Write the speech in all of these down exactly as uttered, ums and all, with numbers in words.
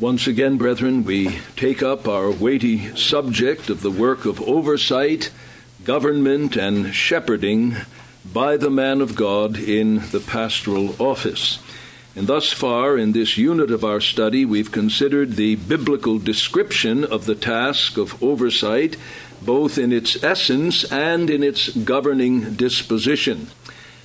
Once again, brethren, we take up our weighty subject of the work of oversight, government, and shepherding by the man of God in the pastoral office. And thus far, in this unit of our study, we've considered the biblical description of the task of oversight, both in its essence and in its governing disposition.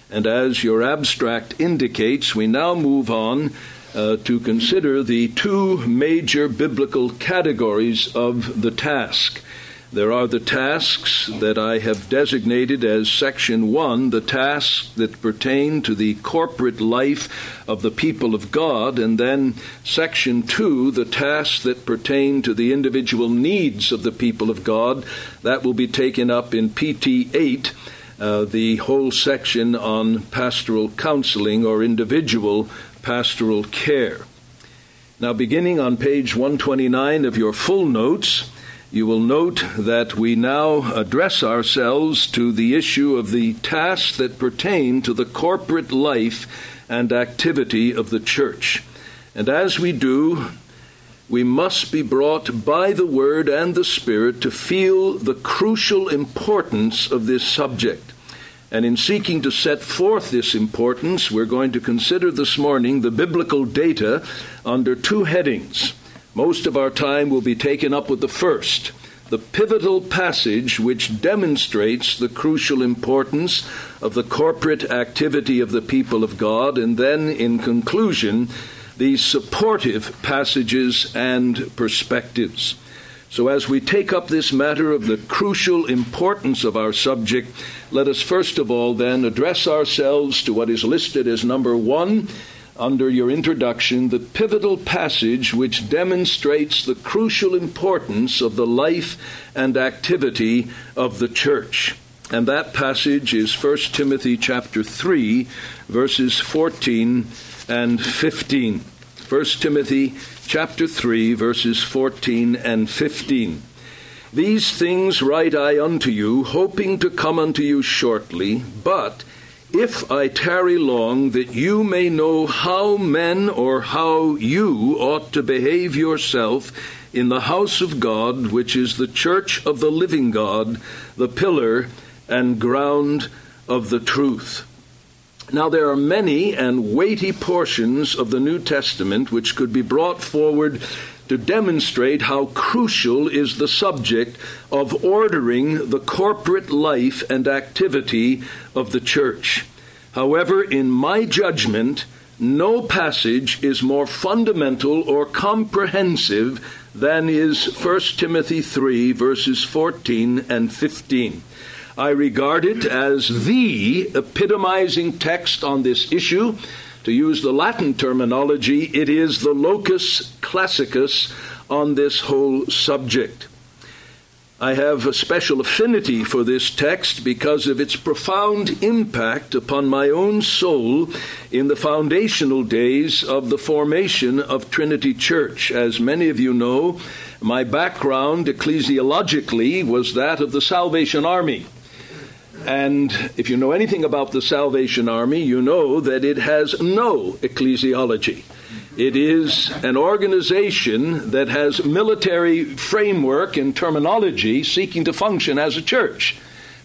And as your abstract indicates, we now move on uh, to consider the two major biblical categories of the task. There are the tasks that I have designated as Section one, the tasks that pertain to the corporate life of the people of God, and then Section two, the tasks that pertain to the individual needs of the people of God. That will be taken up in P T eight, uh, the whole section on pastoral counseling or individual pastoral care. Now, beginning on page one twenty-nine of your full notes, you will note that we now address ourselves to the issue of the tasks that pertain to the corporate life and activity of the church. And as we do, we must be brought by the Word and the Spirit to feel the crucial importance of this subject. And in seeking to set forth this importance, we're going to consider this morning the biblical data under two headings. Most of our time will be taken up with the first, the pivotal passage which demonstrates the crucial importance of the corporate activity of the people of God, and then, in conclusion, the supportive passages and perspectives. So as we take up this matter of the crucial importance of our subject, let us first of all then address ourselves to what is listed as number one, under your introduction, the pivotal passage which demonstrates the crucial importance of the life and activity of the church. And that passage is First Timothy chapter three, verses fourteen and fifteen. First Timothy chapter three, verses fourteen and fifteen. These things write I unto you, hoping to come unto you shortly, but if I tarry long, that you may know how men or how you ought to behave yourself in the house of God, which is the church of the living God, the pillar and ground of the truth. Now, there are many and weighty portions of the New Testament which could be brought forward to demonstrate how crucial is the subject of ordering the corporate life and activity of the church. However, in my judgment, no passage is more fundamental or comprehensive than is First Timothy three, verses fourteen and fifteen. I regard it as the epitomizing text on this issue. To use the Latin terminology, it is the locus classicus on this whole subject. I have a special affinity for this text because of its profound impact upon my own soul in the foundational days of the formation of Trinity Church. As many of you know, my background ecclesiologically was that of the Salvation Army. And if you know anything about the Salvation Army, you know that it has no ecclesiology. It is an organization that has military framework and terminology seeking to function as a church.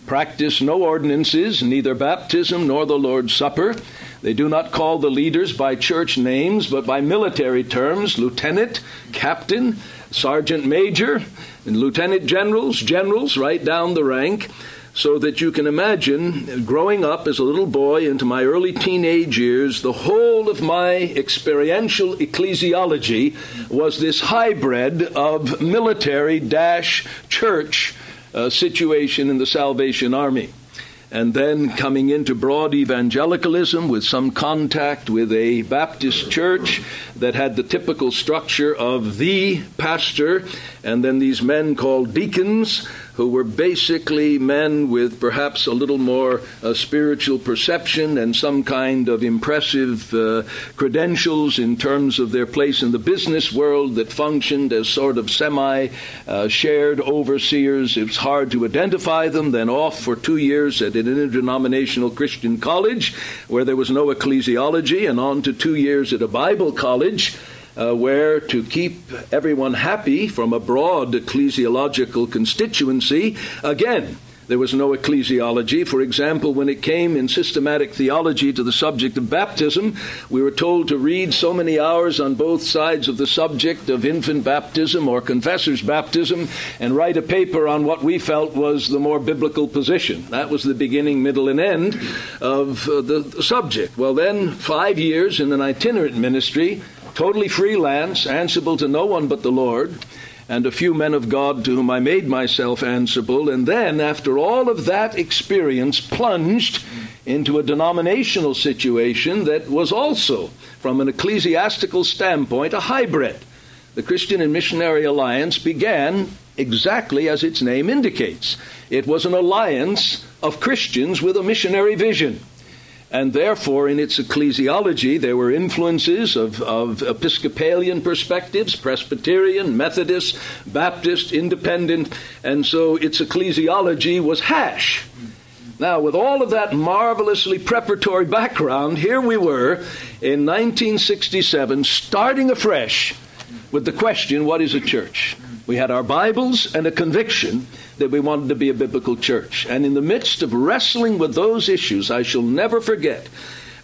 Practice no ordinances, neither baptism nor the Lord's Supper. They do not call the leaders by church names, but by military terms, lieutenant, captain, sergeant major, and lieutenant generals, generals right down the rank. So that you can imagine, growing up as a little boy into my early teenage years, the whole of my experiential ecclesiology was this hybrid of military-church uh, situation in the Salvation Army. And then coming into broad evangelicalism with some contact with a Baptist church that had the typical structure of the pastor, and then these men called deacons, who were basically men with perhaps a little more uh, spiritual perception and some kind of impressive uh, credentials in terms of their place in the business world, that functioned as sort of semi-shared uh, overseers. It's hard to identify them. Then off for two years at an interdenominational Christian college where there was no ecclesiology, and on to two years at a Bible college uh, where to keep everyone happy from a broad ecclesiological constituency, again, there was no ecclesiology. For example, when it came in systematic theology to the subject of baptism, we were told to read so many hours on both sides of the subject of infant baptism or confessor's baptism and write a paper on what we felt was the more biblical position. That was the beginning, middle, and end of uh, the, the subject. Well, then, five years in an itinerant ministry, totally freelance, answerable to no one but the Lord, and a few men of God to whom I made myself answerable, and then, after all of that experience, plunged into a denominational situation that was also, from an ecclesiastical standpoint, a hybrid. The Christian and Missionary Alliance began exactly as its name indicates. It was an alliance of Christians with a missionary vision. And therefore, in its ecclesiology, there were influences of, of Episcopalian perspectives, Presbyterian, Methodist, Baptist, Independent, and so its ecclesiology was hash. Now, with all of that marvelously preparatory background, here we were in nineteen sixty-seven, starting afresh with the question, what is a church? We had our Bibles and a conviction that we wanted to be a biblical church. And in the midst of wrestling with those issues, I shall never forget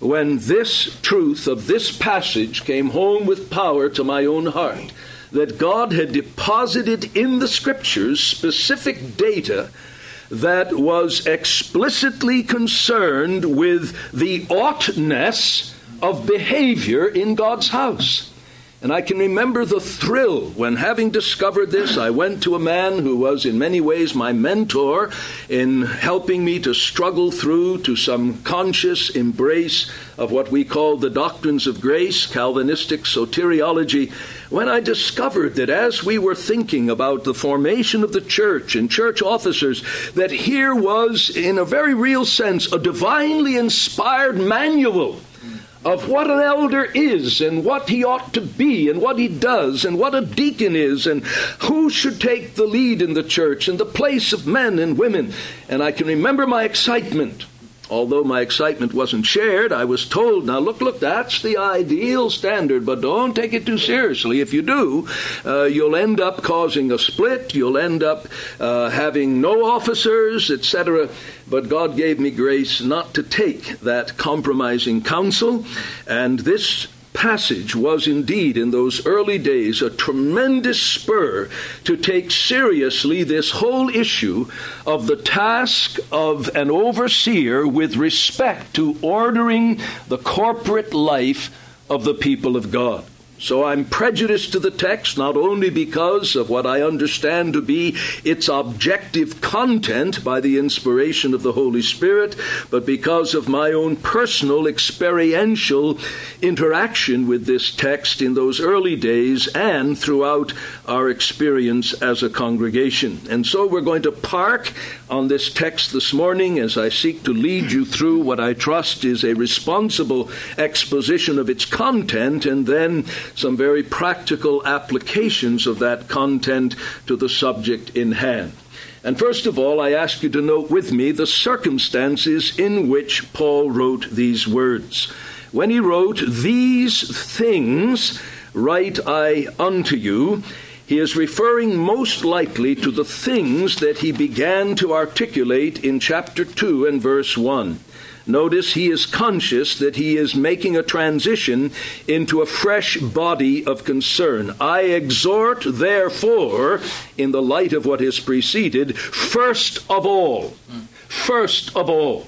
when this truth of this passage came home with power to my own heart, that God had deposited in the Scriptures specific data that was explicitly concerned with the oughtness of behavior in God's house. And I can remember the thrill when, having discovered this, I went to a man who was in many ways my mentor in helping me to struggle through to some conscious embrace of what we call the doctrines of grace, Calvinistic soteriology, when I discovered that as we were thinking about the formation of the church and church officers, that here was, in a very real sense, a divinely inspired manual of what an elder is and what he ought to be and what he does and what a deacon is and who should take the lead in the church and the place of men and women. And I can remember my excitement. Although my excitement wasn't shared, I was told, now look, look, that's the ideal standard, but don't take it too seriously. If you do, uh, you'll end up causing a split, you'll end up uh, having no officers, et cetera. But God gave me grace not to take that compromising counsel, and this passage was indeed in those early days a tremendous spur to take seriously this whole issue of the task of an overseer with respect to ordering the corporate life of the people of God. So I'm prejudiced to the text, not only because of what I understand to be its objective content by the inspiration of the Holy Spirit, but because of my own personal experiential interaction with this text in those early days and throughout our experience as a congregation. And so we're going to park on this text this morning as I seek to lead you through what I trust is a responsible exposition of its content, and then some very practical applications of that content to the subject in hand. And first of all, I ask you to note with me the circumstances in which Paul wrote these words. When he wrote, "These things write I unto you," he is referring most likely to the things that he began to articulate in chapter two and verse one. Notice he is conscious that he is making a transition into a fresh body of concern. I exhort, therefore, in the light of what is preceded, first of all, first of all.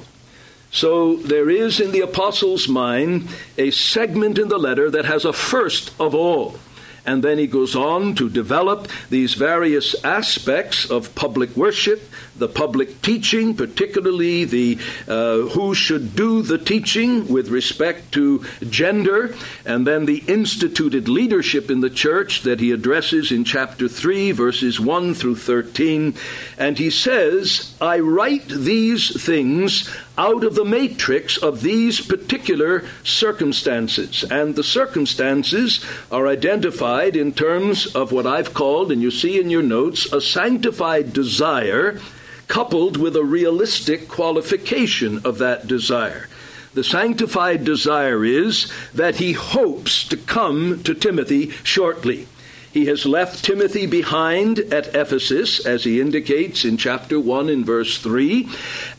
So there is in the apostle's mind a segment in the letter that has a first of all. And then he goes on to develop these various aspects of public worship, the public teaching, particularly the uh, who should do the teaching with respect to gender, and then the instituted leadership in the church that he addresses in chapter three, verses one through thirteen. And he says, I write these things out of the matrix of these particular circumstances. And the circumstances are identified in terms of what I've called, and you see in your notes, a sanctified desire coupled with a realistic qualification of that desire. The sanctified desire is that he hopes to come to Timothy shortly. He has left Timothy behind at Ephesus, as he indicates in chapter one and verse three,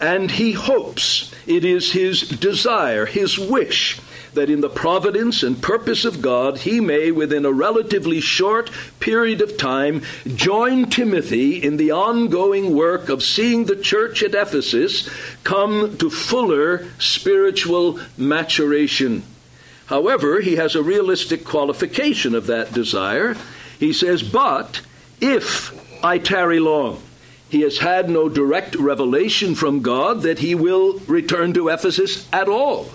and he hopes, it is his desire, his wish, that in the providence and purpose of God, he may, within a relatively short period of time, join Timothy in the ongoing work of seeing the church at Ephesus come to fuller spiritual maturation. However, he has a realistic qualification of that desire. He says, but if I tarry long. He has had no direct revelation from God that he will return to Ephesus at all.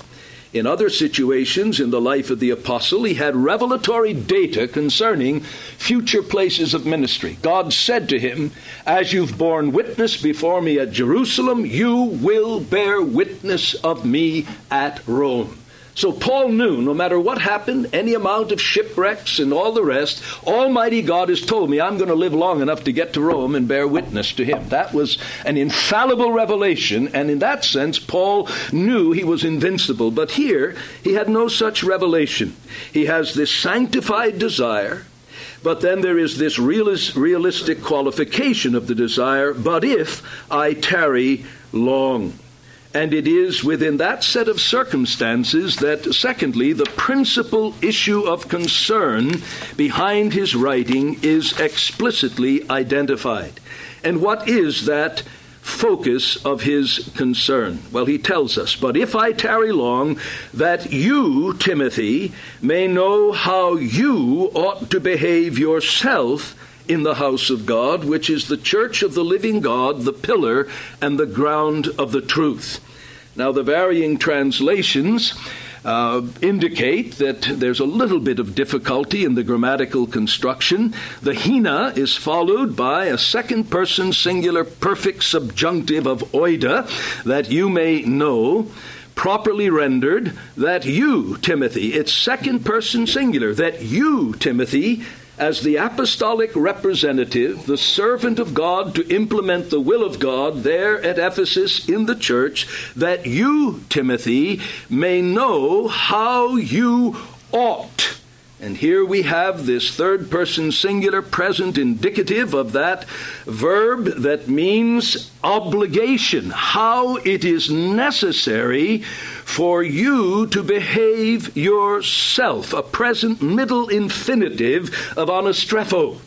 In other situations in the life of the apostle, he had revelatory data concerning future places of ministry. God said to him, as you've borne witness before me at Jerusalem, you will bear witness of me at Rome. So Paul knew, no matter what happened, any amount of shipwrecks and all the rest, Almighty God has told me I'm going to live long enough to get to Rome and bear witness to him. That was an infallible revelation, and in that sense, Paul knew he was invincible. But here, he had no such revelation. He has this sanctified desire, but then there is this realis- realistic qualification of the desire, but if I tarry long. And it is within that set of circumstances that, secondly, the principal issue of concern behind his writing is explicitly identified. And what is that focus of his concern? Well, he tells us, but if I tarry long, that you, Timothy, may know how you ought to behave yourself in the house of God, which is the church of the living God, the pillar and the ground of the truth. Now, the varying translations uh, indicate that there's a little bit of difficulty in the grammatical construction. The hina is followed by a second person singular perfect subjunctive of oida, that you may know. Properly rendered, that you, Timothy, it's second person singular, that you, Timothy, as the apostolic representative, the servant of God to implement the will of God there at Ephesus in the church, that you, Timothy, may know how you ought. And here we have this third person singular present indicative of that verb that means obligation, how it is necessary for you to behave yourself, a present middle infinitive of anastrepho.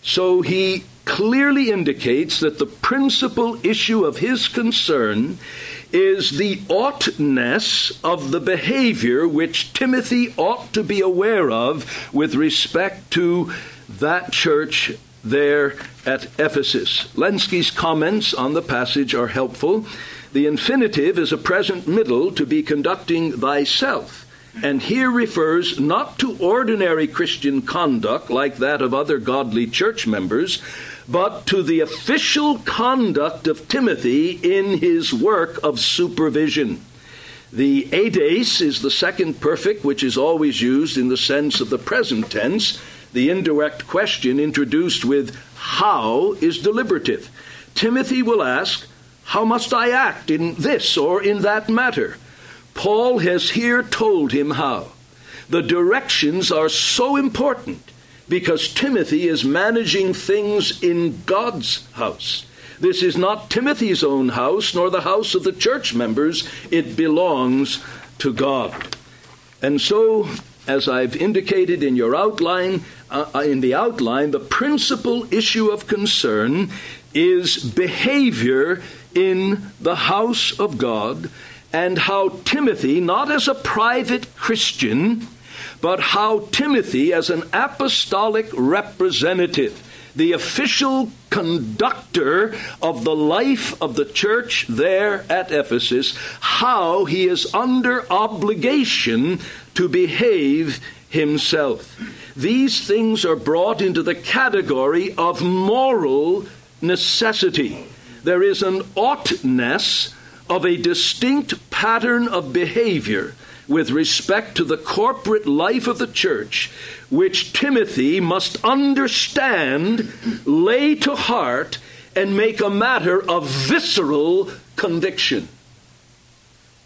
So he clearly indicates that the principal issue of his concern is the oughtness of the behavior which Timothy ought to be aware of with respect to that church there at Ephesus. Lenski's comments on the passage are helpful. The infinitive is a present middle to be conducting thyself, and here refers not to ordinary Christian conduct like that of other godly church members, but to the official conduct of Timothy in his work of supervision. The eideis is the second perfect, which is always used in the sense of the present tense. The indirect question introduced with how is deliberative. Timothy will ask, how must I act in this or in that matter? Paul has here told him how. The directions are so important because Timothy is managing things in God's house. This is not Timothy's own house, nor the house of the church members. It belongs to God. And so, as I've indicated in your outline, uh, in the outline, the principal issue of concern is behavior in the house of God, and how Timothy, not as a private Christian, but how Timothy, as an apostolic representative, the official conductor of the life of the church there at Ephesus, how he is under obligation to behave himself. These things are brought into the category of moral necessity. There is an oughtness of a distinct pattern of behavior with respect to the corporate life of the church, which Timothy must understand, lay to heart, and make a matter of visceral conviction.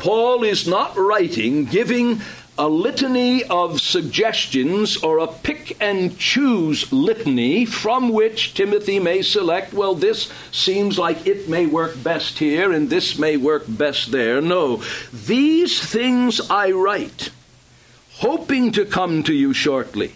Paul is not writing, giving a litany of suggestions or a pick and choose litany from which Timothy may select, well, this seems like it may work best here and this may work best there. No, these things I write, hoping to come to you shortly.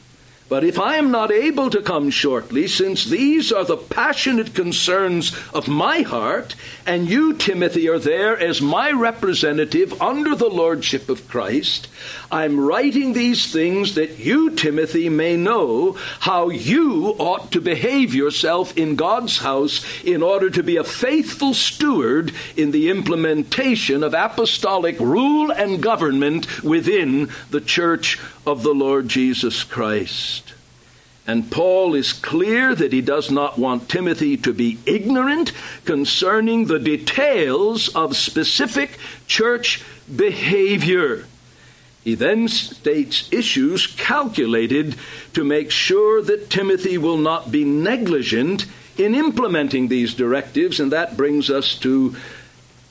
But if I am not able to come shortly, since these are the passionate concerns of my heart, and you, Timothy, are there as my representative under the lordship of Christ, I'm writing these things that you, Timothy, may know how you ought to behave yourself in God's house in order to be a faithful steward in the implementation of apostolic rule and government within the church of the Lord Jesus Christ. And Paul is clear that he does not want Timothy to be ignorant concerning the details of specific church behavior. He then states issues calculated to make sure that Timothy will not be negligent in implementing these directives, and that brings us to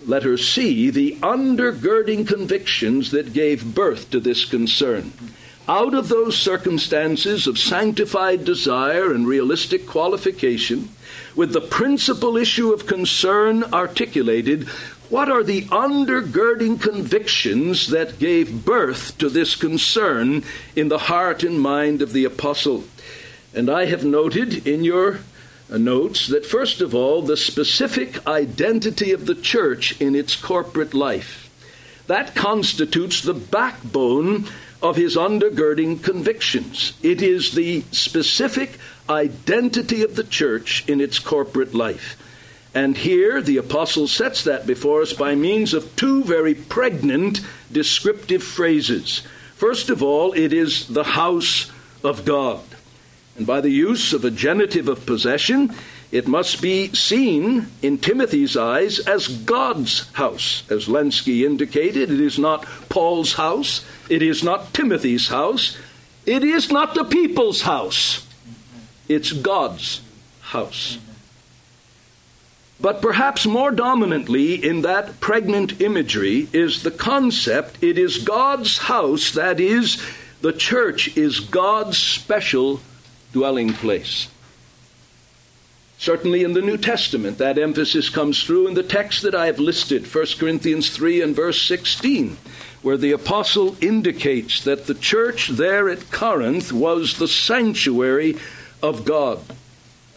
letter C, the undergirding convictions that gave birth to this concern. Out of those circumstances of sanctified desire and realistic qualification, with the principal issue of concern articulated, what are the undergirding convictions that gave birth to this concern in the heart and mind of the apostle? And I have noted in your notes that, first of all, the specific identity of the church in its corporate life. That constitutes the backbone of his undergirding convictions. It is the specific identity of the church in its corporate life. And here the apostle sets that before us by means of two very pregnant descriptive phrases. First of all, it is the house of God. And by the use of a genitive of possession, it must be seen in Timothy's eyes as God's house. As Lenski indicated, it is not Paul's house. It is not Timothy's house. It is not the people's house. It's God's house. But perhaps more dominantly in that pregnant imagery is the concept, it is God's house, that is, the church is God's special dwelling place. Certainly in the New Testament, that emphasis comes through in the text that I have listed, First Corinthians three and verse sixteen, where the apostle indicates that the church there at Corinth was the sanctuary of God,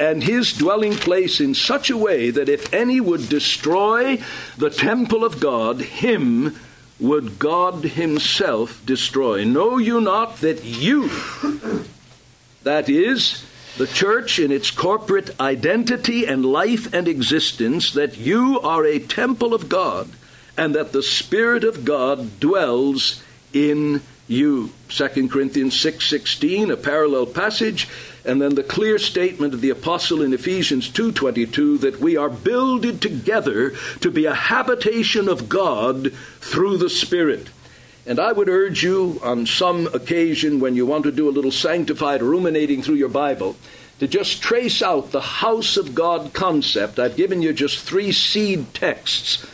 and his dwelling place in such a way that if any would destroy the temple of God, him would God himself destroy. Know you not that you, that is, the church in its corporate identity and life and existence, that you are a temple of God and that the Spirit of God dwells in you. Second Corinthians six sixteen, a parallel passage, and then the clear statement of the apostle in Ephesians two twenty-two that we are builded together to be a habitation of God through the Spirit. And I would urge you on some occasion when you want to do a little sanctified ruminating through your Bible to just trace out the house of God concept. I've given you just three seed texts.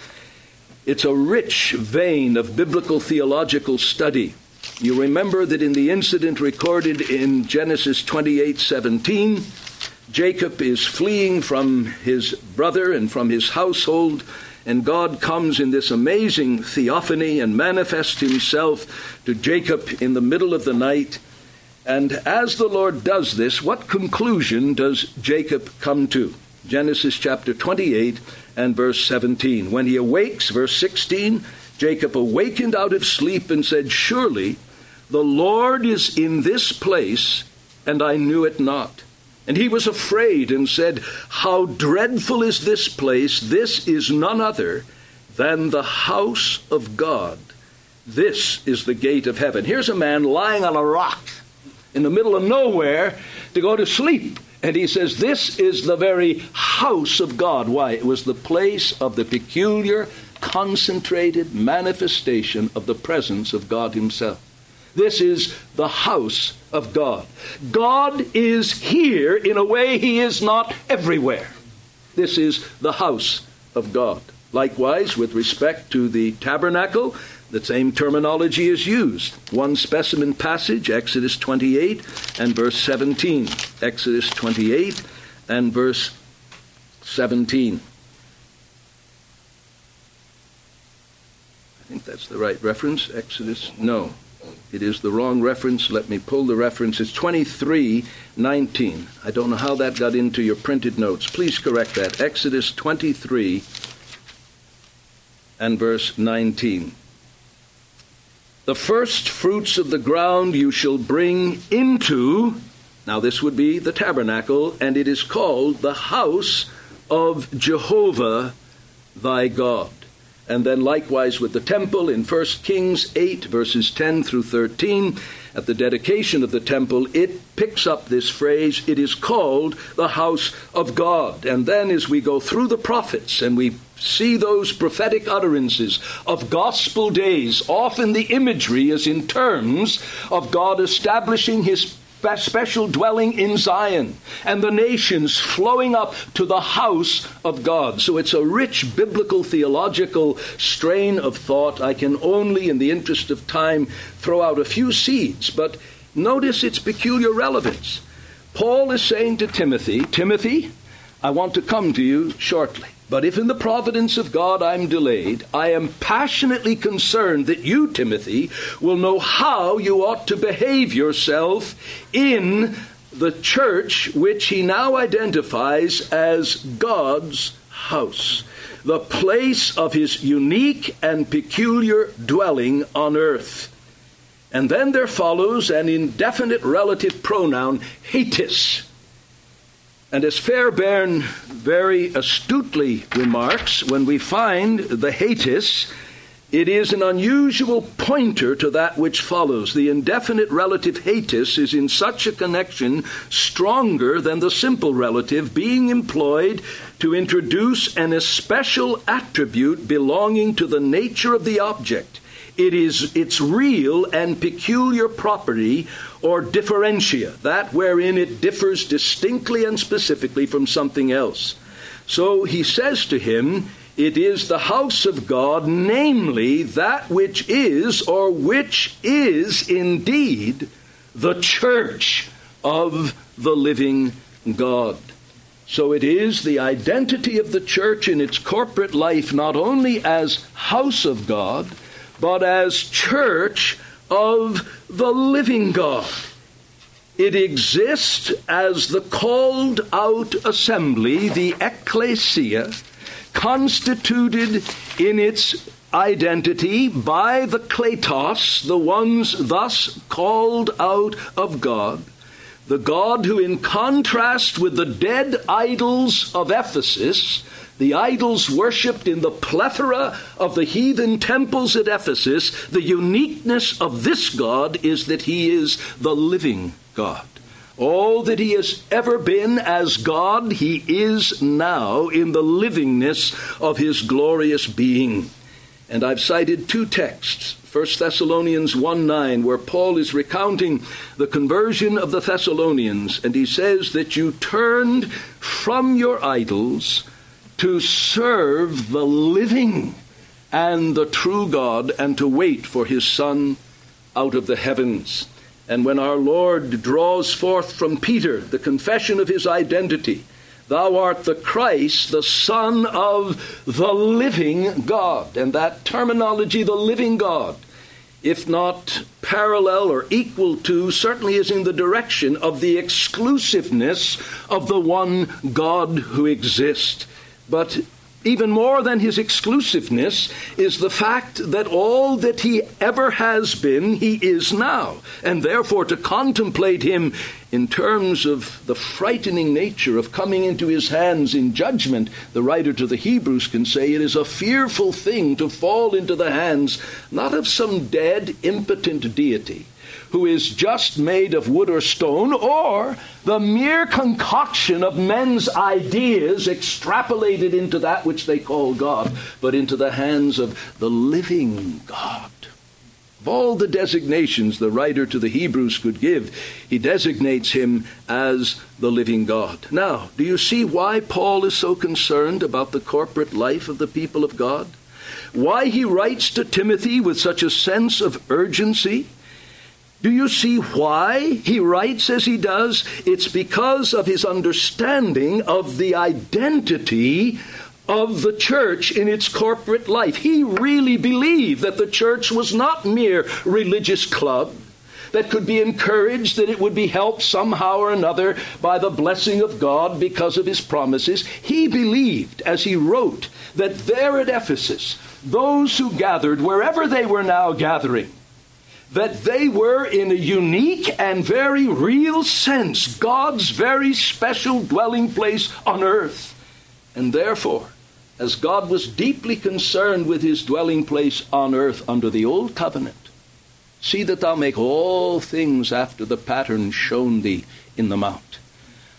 It's a rich vein of biblical theological study. You remember that in the incident recorded in Genesis twenty-eight seventeen, Jacob is fleeing from his brother and from his household, and God comes in this amazing theophany and manifests himself to Jacob in the middle of the night. And as the Lord does this, what conclusion does Jacob come to? Genesis chapter twenty-eight and verse seventeen. When he awakes, verse sixteen, Jacob awakened out of sleep and said, "Surely the Lord is in this place, and I knew it not." And he was afraid and said, "How dreadful is this place! This is none other than the house of God. This is the gate of heaven." Here's a man lying on a rock in the middle of nowhere to go to sleep. And he says, this is the very house of God. Why? It was the place of the peculiar, concentrated manifestation of the presence of God himself. This is the house of God. God is here in a way he is not everywhere. This is the house of God. Likewise, with respect to the tabernacle, the same terminology is used. One specimen passage, Exodus twenty-eight and verse seventeen. Exodus twenty-eight and verse seventeen. I think that's the right reference. Exodus, no. It is the wrong reference. Let me pull the reference. It's twenty-three nineteen. I don't know how that got into your printed notes. Please correct that. Exodus twenty-three and verse nineteen. The first fruits of the ground you shall bring into, now this would be the tabernacle, and it is called the house of Jehovah thy God. And then likewise with the temple in First Kings eight, verses ten through thirteen, at the dedication of the temple, it picks up this phrase, it is called the house of God. And then as we go through the prophets and we see those prophetic utterances of gospel days, often the imagery is in terms of God establishing his special dwelling in Zion, and the nations flowing up to the house of God. So it's a rich biblical theological strain of thought. I can only, in the interest of time, throw out a few seeds, but notice its peculiar relevance. Paul is saying to Timothy, Timothy, I want to come to you shortly, but if in the providence of God I'm delayed, I am passionately concerned that you, Timothy, will know how you ought to behave yourself in the church which he now identifies as God's house, the place of his unique and peculiar dwelling on earth. And then there follows an indefinite relative pronoun, hatis. And as Fairbairn very astutely remarks, when we find the hatis, it is an unusual pointer to that which follows. The indefinite relative hatis is in such a connection stronger than the simple relative, being employed to introduce an especial attribute belonging to the nature of the object. It is its real and peculiar property or differentia, that wherein it differs distinctly and specifically from something else. So he says to him, it is the house of God, namely that which is or which is indeed the church of the living God. So it is the identity of the church in its corporate life, not only as house of God, but as church of the living God. It exists as the called out assembly, the ecclesia, constituted in its identity by the kletos, the ones thus called out of God, the God who in contrast with the dead idols of Ephesus, the idols worshipped in the plethora of the heathen temples at Ephesus, the uniqueness of this God is that he is the living God. All that he has ever been as God, he is now in the livingness of his glorious being. And I've cited two texts, First Thessalonians one nine, where Paul is recounting the conversion of the Thessalonians, and he says that you turned from your idols to serve the living and the true God, and to wait for his Son out of the heavens. And when our Lord draws forth from Peter the confession of his identity, thou art the Christ, the Son of the living God. And that terminology, the living God, if not parallel or equal to, certainly is in the direction of the exclusiveness of the one God who exists. But even more than his exclusiveness is the fact that all that he ever has been, he is now. And therefore, to contemplate him in terms of the frightening nature of coming into his hands in judgment, the writer to the Hebrews can say it is a fearful thing to fall into the hands, not of some dead, impotent deity, who is just made of wood or stone, or the mere concoction of men's ideas extrapolated into that which they call God, but into the hands of the living God. Of all the designations the writer to the Hebrews could give, he designates him as the living God. Now, do you see why Paul is so concerned about the corporate life of the people of God? Why he writes to Timothy with such a sense of urgency? Do you see why he writes as he does? It's because of his understanding of the identity of the church in its corporate life. He really believed that the church was not mere religious club that could be encouraged, that it would be helped somehow or another by the blessing of God because of his promises. He believed, as he wrote, that there at Ephesus, those who gathered, wherever they were now gathering, that they were in a unique and very real sense God's very special dwelling place on earth. And therefore, as God was deeply concerned with his dwelling place on earth under the old covenant, see that thou make all things after the pattern shown thee in the mount.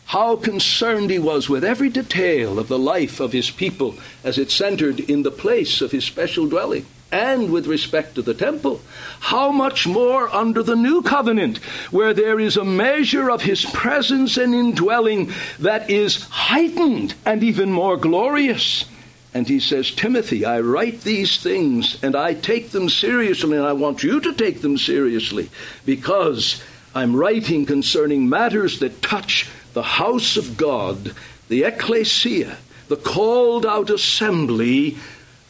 How concerned he was with every detail of the life of his people as it centered in the place of his special dwelling. And with respect to the temple, how much more under the new covenant, where there is a measure of his presence and indwelling that is heightened and even more glorious. And he says, Timothy, I write these things, and I take them seriously, and I want you to take them seriously, because I'm writing concerning matters that touch the house of God, the ecclesia, the called-out assembly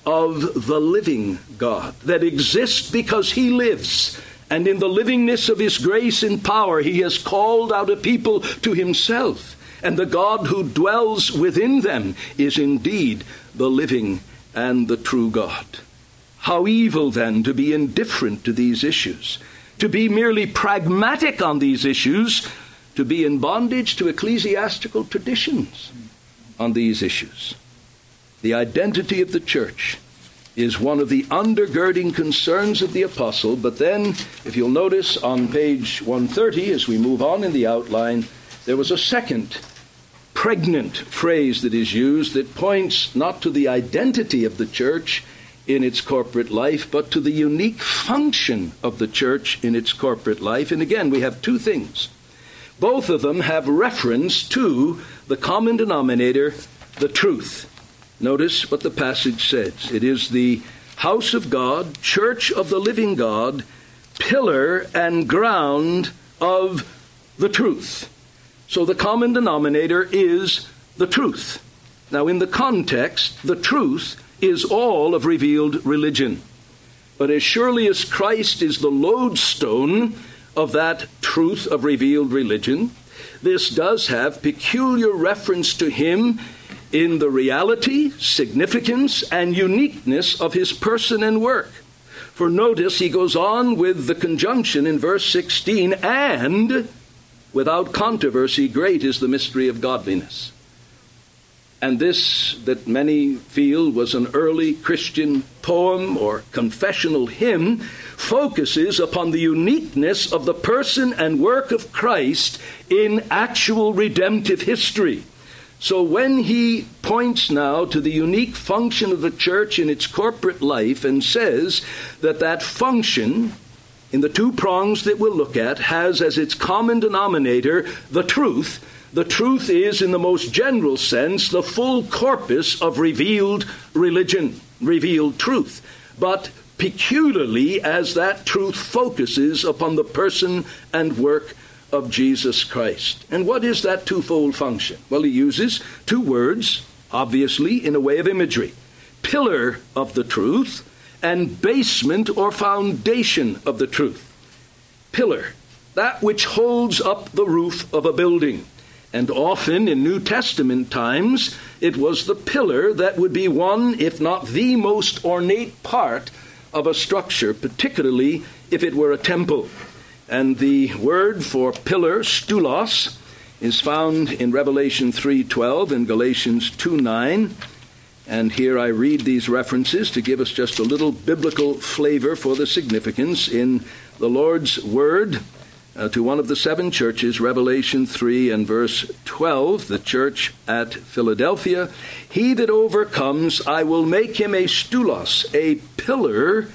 of the living God, that exists because he lives, and in the livingness of his grace and power, he has called out a people to himself. And the God who dwells within them is indeed the living and the true God. How evil, then, to be indifferent to these issues, to be merely pragmatic on these issues, to be in bondage to ecclesiastical traditions on these issues. The identity of the church is one of the undergirding concerns of the apostle, but then, if you'll notice, on page one thirty, as we move on in the outline, there was a second pregnant phrase that is used that points not to the identity of the church in its corporate life, but to the unique function of the church in its corporate life. And again, we have two things. Both of them have reference to the common denominator, the truth. Notice what the passage says. It is the house of God, church of the living God, pillar and ground of the truth. So the common denominator is the truth. Now, in the context, the truth is all of revealed religion. But as surely as Christ is the lodestone of that truth of revealed religion, this does have peculiar reference to him in the reality, significance, and uniqueness of his person and work. For notice, he goes on with the conjunction in verse sixteen, and without controversy, great is the mystery of godliness. And this, that many feel was an early Christian poem or confessional hymn, focuses upon the uniqueness of the person and work of Christ in actual redemptive history. So when he points now to the unique function of the church in its corporate life and says that that function, in the two prongs that we'll look at, has as its common denominator the truth. The truth is, in the most general sense, the full corpus of revealed religion, revealed truth, but peculiarly as that truth focuses upon the person and work of Jesus Christ. And what is that twofold function? Well, he uses two words, obviously, in a way of imagery. Pillar of the truth, and basement or foundation of the truth. Pillar, that which holds up the roof of a building. And often in New Testament times, it was the pillar that would be one, if not the most ornate part of a structure, particularly if it were a temple. And the word for pillar, stulos, is found in Revelation three twelve and Galatians two nine. And here I read these references to give us just a little biblical flavor for the significance in the Lord's word uh, to one of the seven churches, Revelation three and verse twelve, the church at Philadelphia. He that overcomes, I will make him a stulos, a pillar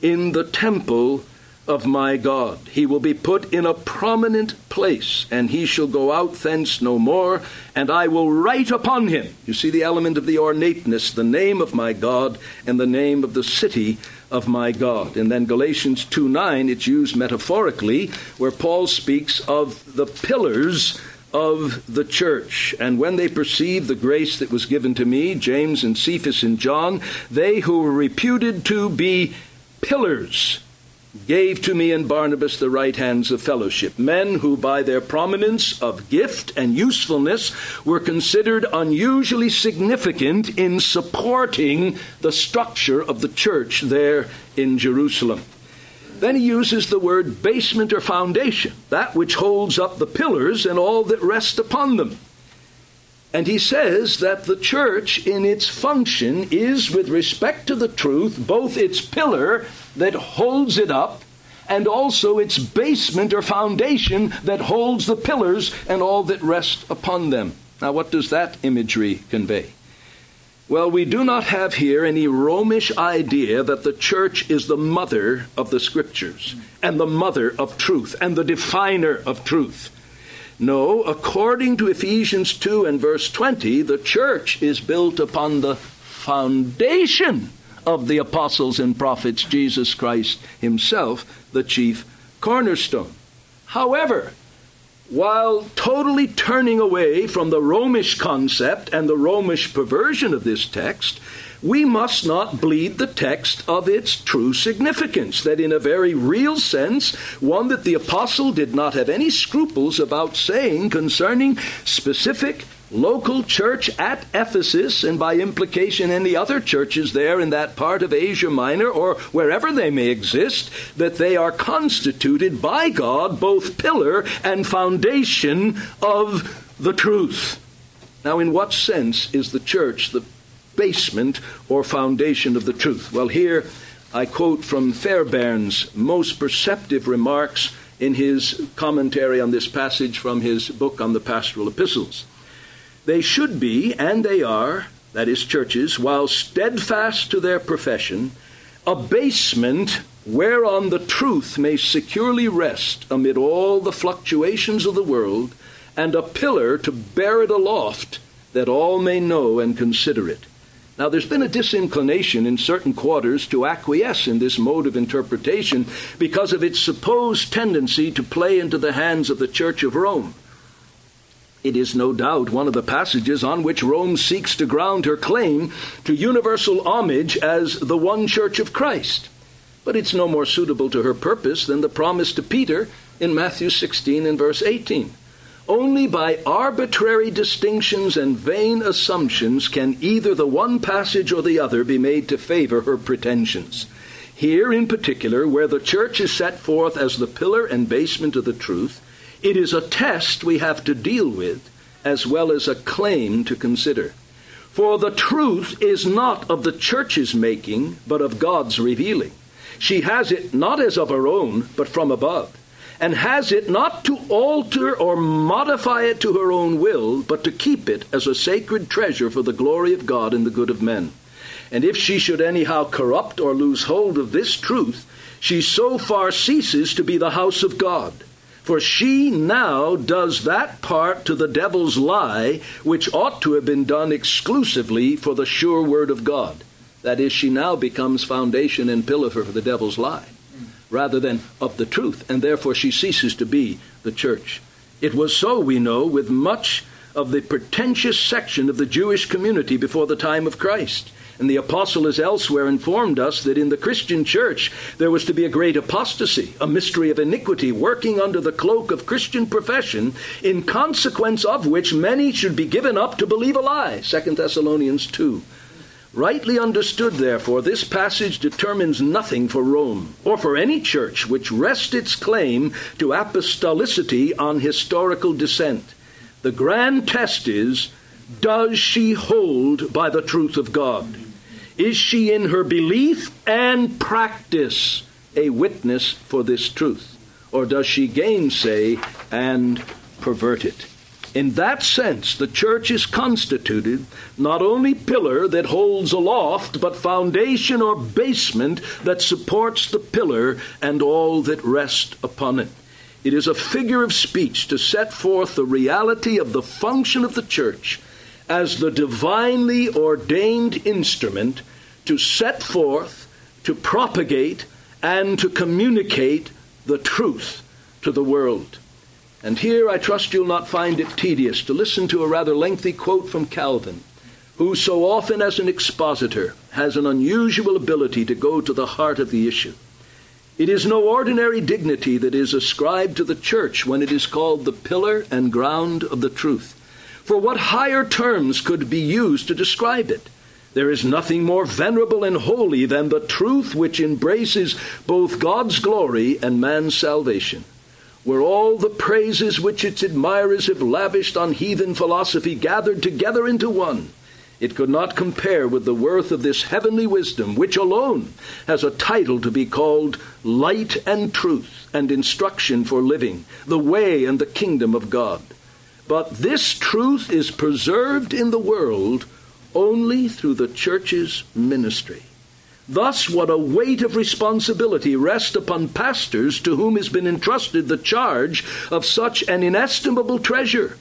in the temple of my God. He will be put in a prominent place, and he shall go out thence no more, and I will write upon him. You see the element of the ornateness, the name of my God, and the name of the city of my God. And then Galatians two nine, it's used metaphorically, where Paul speaks of the pillars of the church. And when they perceived the grace that was given to me, James and Cephas and John, they who were reputed to be pillars, gave to me and Barnabas the right hands of fellowship, men who by their prominence of gift and usefulness were considered unusually significant in supporting the structure of the church there in Jerusalem. Then he uses the word basement or foundation, that which holds up the pillars and all that rests upon them. And he says that the church in its function is, with respect to the truth, both its pillar that holds it up and also its basement or foundation that holds the pillars and all that rest upon them. Now, what does that imagery convey? Well, we do not have here any Romish idea that the church is the mother of the scriptures and the mother of truth and the definer of truth. No, according to Ephesians two and verse twenty, the church is built upon the foundation of the apostles and prophets, Jesus Christ himself, the chief cornerstone. However, while totally turning away from the Romish concept and the Romish perversion of this text, we must not bleed the text of its true significance, that in a very real sense, one that the apostle did not have any scruples about saying concerning specific local church at Ephesus, and by implication any other churches there in that part of Asia Minor or wherever they may exist, that they are constituted by God both pillar and foundation of the truth. Now, in what sense is the church the basement or foundation of the truth? Well, here I quote from Fairbairn's most perceptive remarks in his commentary on this passage from his book on the Pastoral Epistles. They should be, and they are, that is, churches, while steadfast to their profession, a basement whereon the truth may securely rest amid all the fluctuations of the world, and a pillar to bear it aloft that all may know and consider it. Now, there's been a disinclination in certain quarters to acquiesce in this mode of interpretation because of its supposed tendency to play into the hands of the Church of Rome. It is no doubt one of the passages on which Rome seeks to ground her claim to universal homage as the one Church of Christ. But it's no more suitable to her purpose than the promise to Peter in Matthew sixteen and verse eighteen. Only by arbitrary distinctions and vain assumptions can either the one passage or the other be made to favor her pretensions. Here in particular, where the church is set forth as the pillar and basement of the truth, it is a test we have to deal with, as well as a claim to consider. For the truth is not of the church's making, but of God's revealing. She has it not as of her own, but from above, and has it not to alter or modify it to her own will, but to keep it as a sacred treasure for the glory of God and the good of men. And if she should anyhow corrupt or lose hold of this truth, she so far ceases to be the house of God, for she now does that part to the devil's lie which ought to have been done exclusively for the sure word of God. That is, she now becomes foundation and pillar for the devil's lie, rather than of the truth, and therefore she ceases to be the church. It was so, we know, with much of the pretentious section of the Jewish community before the time of Christ. And the apostle has elsewhere informed us that in the Christian church there was to be a great apostasy, a mystery of iniquity working under the cloak of Christian profession, in consequence of which many should be given up to believe a lie, Second Thessalonians two. Rightly understood, therefore, this passage determines nothing for Rome or for any church which rests its claim to apostolicity on historical descent. The grand test is, does she hold by the truth of God? Is she in her belief and practice a witness for this truth? Or does she gainsay and pervert it? In that sense, the church is constituted not only pillar that holds aloft, but foundation or basement that supports the pillar and all that rest upon it. It is a figure of speech to set forth the reality of the function of the church as the divinely ordained instrument to set forth, to propagate, and to communicate the truth to the world. And here I trust you'll not find it tedious to listen to a rather lengthy quote from Calvin, who so often as an expositor has an unusual ability to go to the heart of the issue. It is no ordinary dignity that is ascribed to the church when it is called the pillar and ground of the truth. For what higher terms could be used to describe it? There is nothing more venerable and holy than the truth which embraces both God's glory and man's salvation. Were all the praises which its admirers have lavished on heathen philosophy gathered together into one, it could not compare with the worth of this heavenly wisdom, which alone has a title to be called light and truth and instruction for living, the way and the kingdom of God. But this truth is preserved in the world only through the church's ministry. Thus, what a weight of responsibility rests upon pastors to whom has been entrusted the charge of such an inestimable treasure.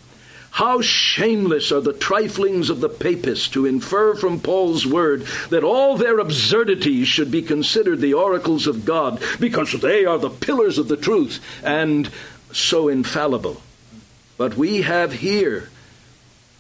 How shameless are the triflings of the papists to infer from Paul's word that all their absurdities should be considered the oracles of God, because they are the pillars of the truth and so infallible. But we have here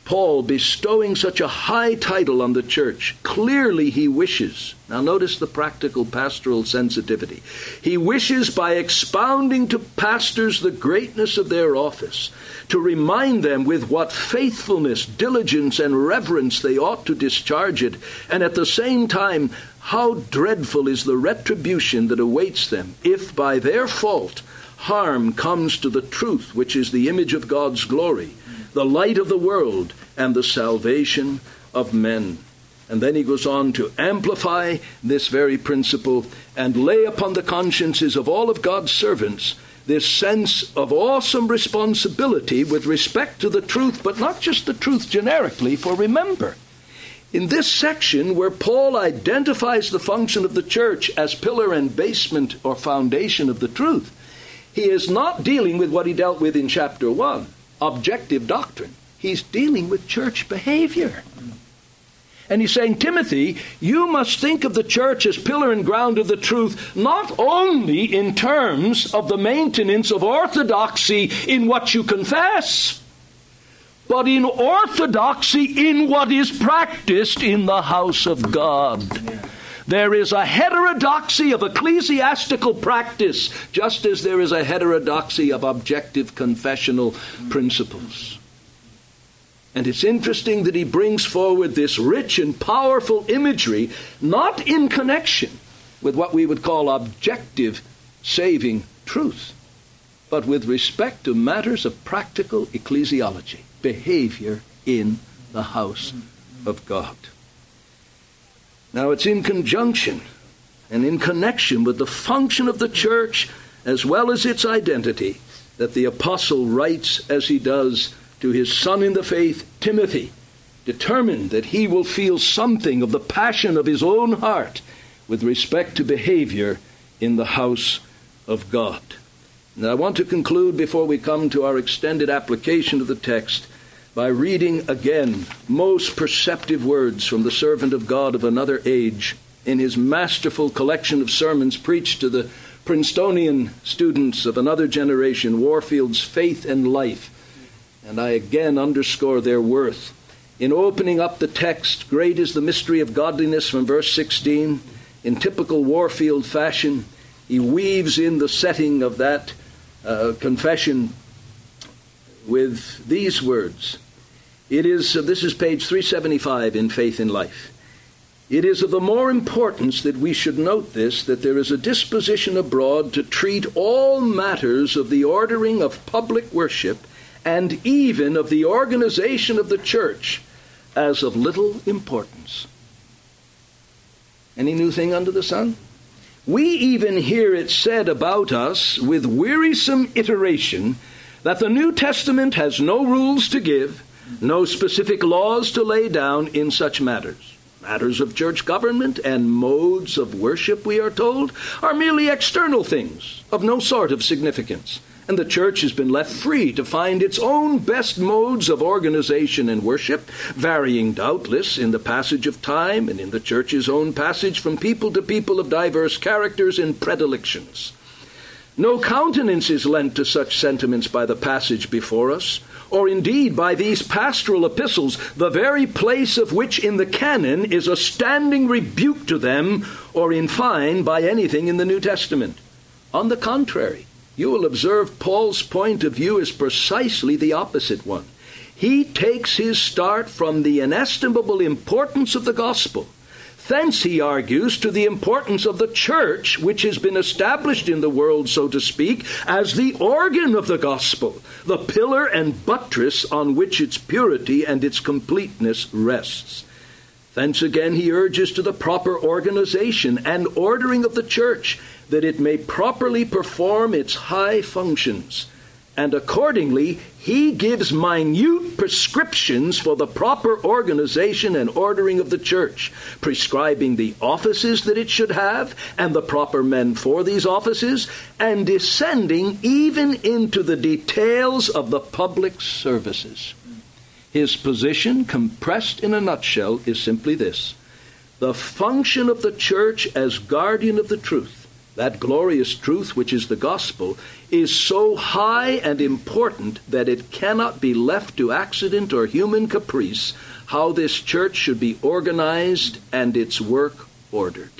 Paul bestowing such a high title on the church. Clearly he wishes, now notice the practical pastoral sensitivity, he wishes by expounding to pastors the greatness of their office, to remind them with what faithfulness, diligence, and reverence they ought to discharge it, and at the same time, how dreadful is the retribution that awaits them if by their fault harm comes to the truth, which is the image of God's glory, the light of the world, and the salvation of men. And then he goes on to amplify this very principle and lay upon the consciences of all of God's servants this sense of awesome responsibility with respect to the truth, but not just the truth generically, for remember, in this section where Paul identifies the function of the church as pillar and basement or foundation of the truth, he is not dealing with what he dealt with in chapter one. Objective doctrine. He's dealing with church behavior. And he's saying, Timothy, you must think of the church as pillar and ground of the truth, not only in terms of the maintenance of orthodoxy in what you confess, but in orthodoxy in what is practiced in the house of God. Yeah. There is a heterodoxy of ecclesiastical practice, just as there is a heterodoxy of objective confessional principles. And it's interesting that he brings forward this rich and powerful imagery, not in connection with what we would call objective saving truth, but with respect to matters of practical ecclesiology, behavior in the house of God. Now, it's in conjunction and in connection with the function of the church as well as its identity that the apostle writes as he does to his son in the faith, Timothy, determined that he will feel something of the passion of his own heart with respect to behavior in the house of God. Now, I want to conclude before we come to our extended application of the text by reading again most perceptive words from the servant of God of another age in his masterful collection of sermons preached to the Princetonian students of another generation, Warfield's Faith and Life. And I again underscore their worth. In opening up the text, great is the mystery of godliness, from verse sixteen, in typical Warfield fashion, he weaves in the setting of that uh, confession with these words. It is, uh, this is page three seventy-five in Faith in Life. It is of the more importance that we should note this, that there is a disposition abroad to treat all matters of the ordering of public worship and even of the organization of the church as of little importance. Any new thing under the sun? We even hear it said about us with wearisome iteration that the New Testament has no rules to give, no specific laws to lay down in such matters. Matters of church government and modes of worship, we are told, are merely external things of no sort of significance, and the church has been left free to find its own best modes of organization and worship, varying doubtless in the passage of time and in the church's own passage from people to people of diverse characters and predilections. No countenance is lent to such sentiments by the passage before us, or indeed by these pastoral epistles, the very place of which in the canon is a standing rebuke to them, or in fine by anything in the New Testament. On the contrary, you will observe Paul's point of view is precisely the opposite one. He takes his start from the inestimable importance of the gospel. Thence, he argues, to the importance of the church, which has been established in the world, so to speak, as the organ of the gospel, the pillar and buttress on which its purity and its completeness rests. Thence again, he urges to the proper organization and ordering of the church, that it may properly perform its high functions. And accordingly, he gives minute prescriptions for the proper organization and ordering of the church, prescribing the offices that it should have and the proper men for these offices, and descending even into the details of the public services. His position, compressed in a nutshell, is simply this: the function of the church as guardian of the truth, that glorious truth which is the gospel, is so high and important that it cannot be left to accident or human caprice how this church should be organized and its work ordered.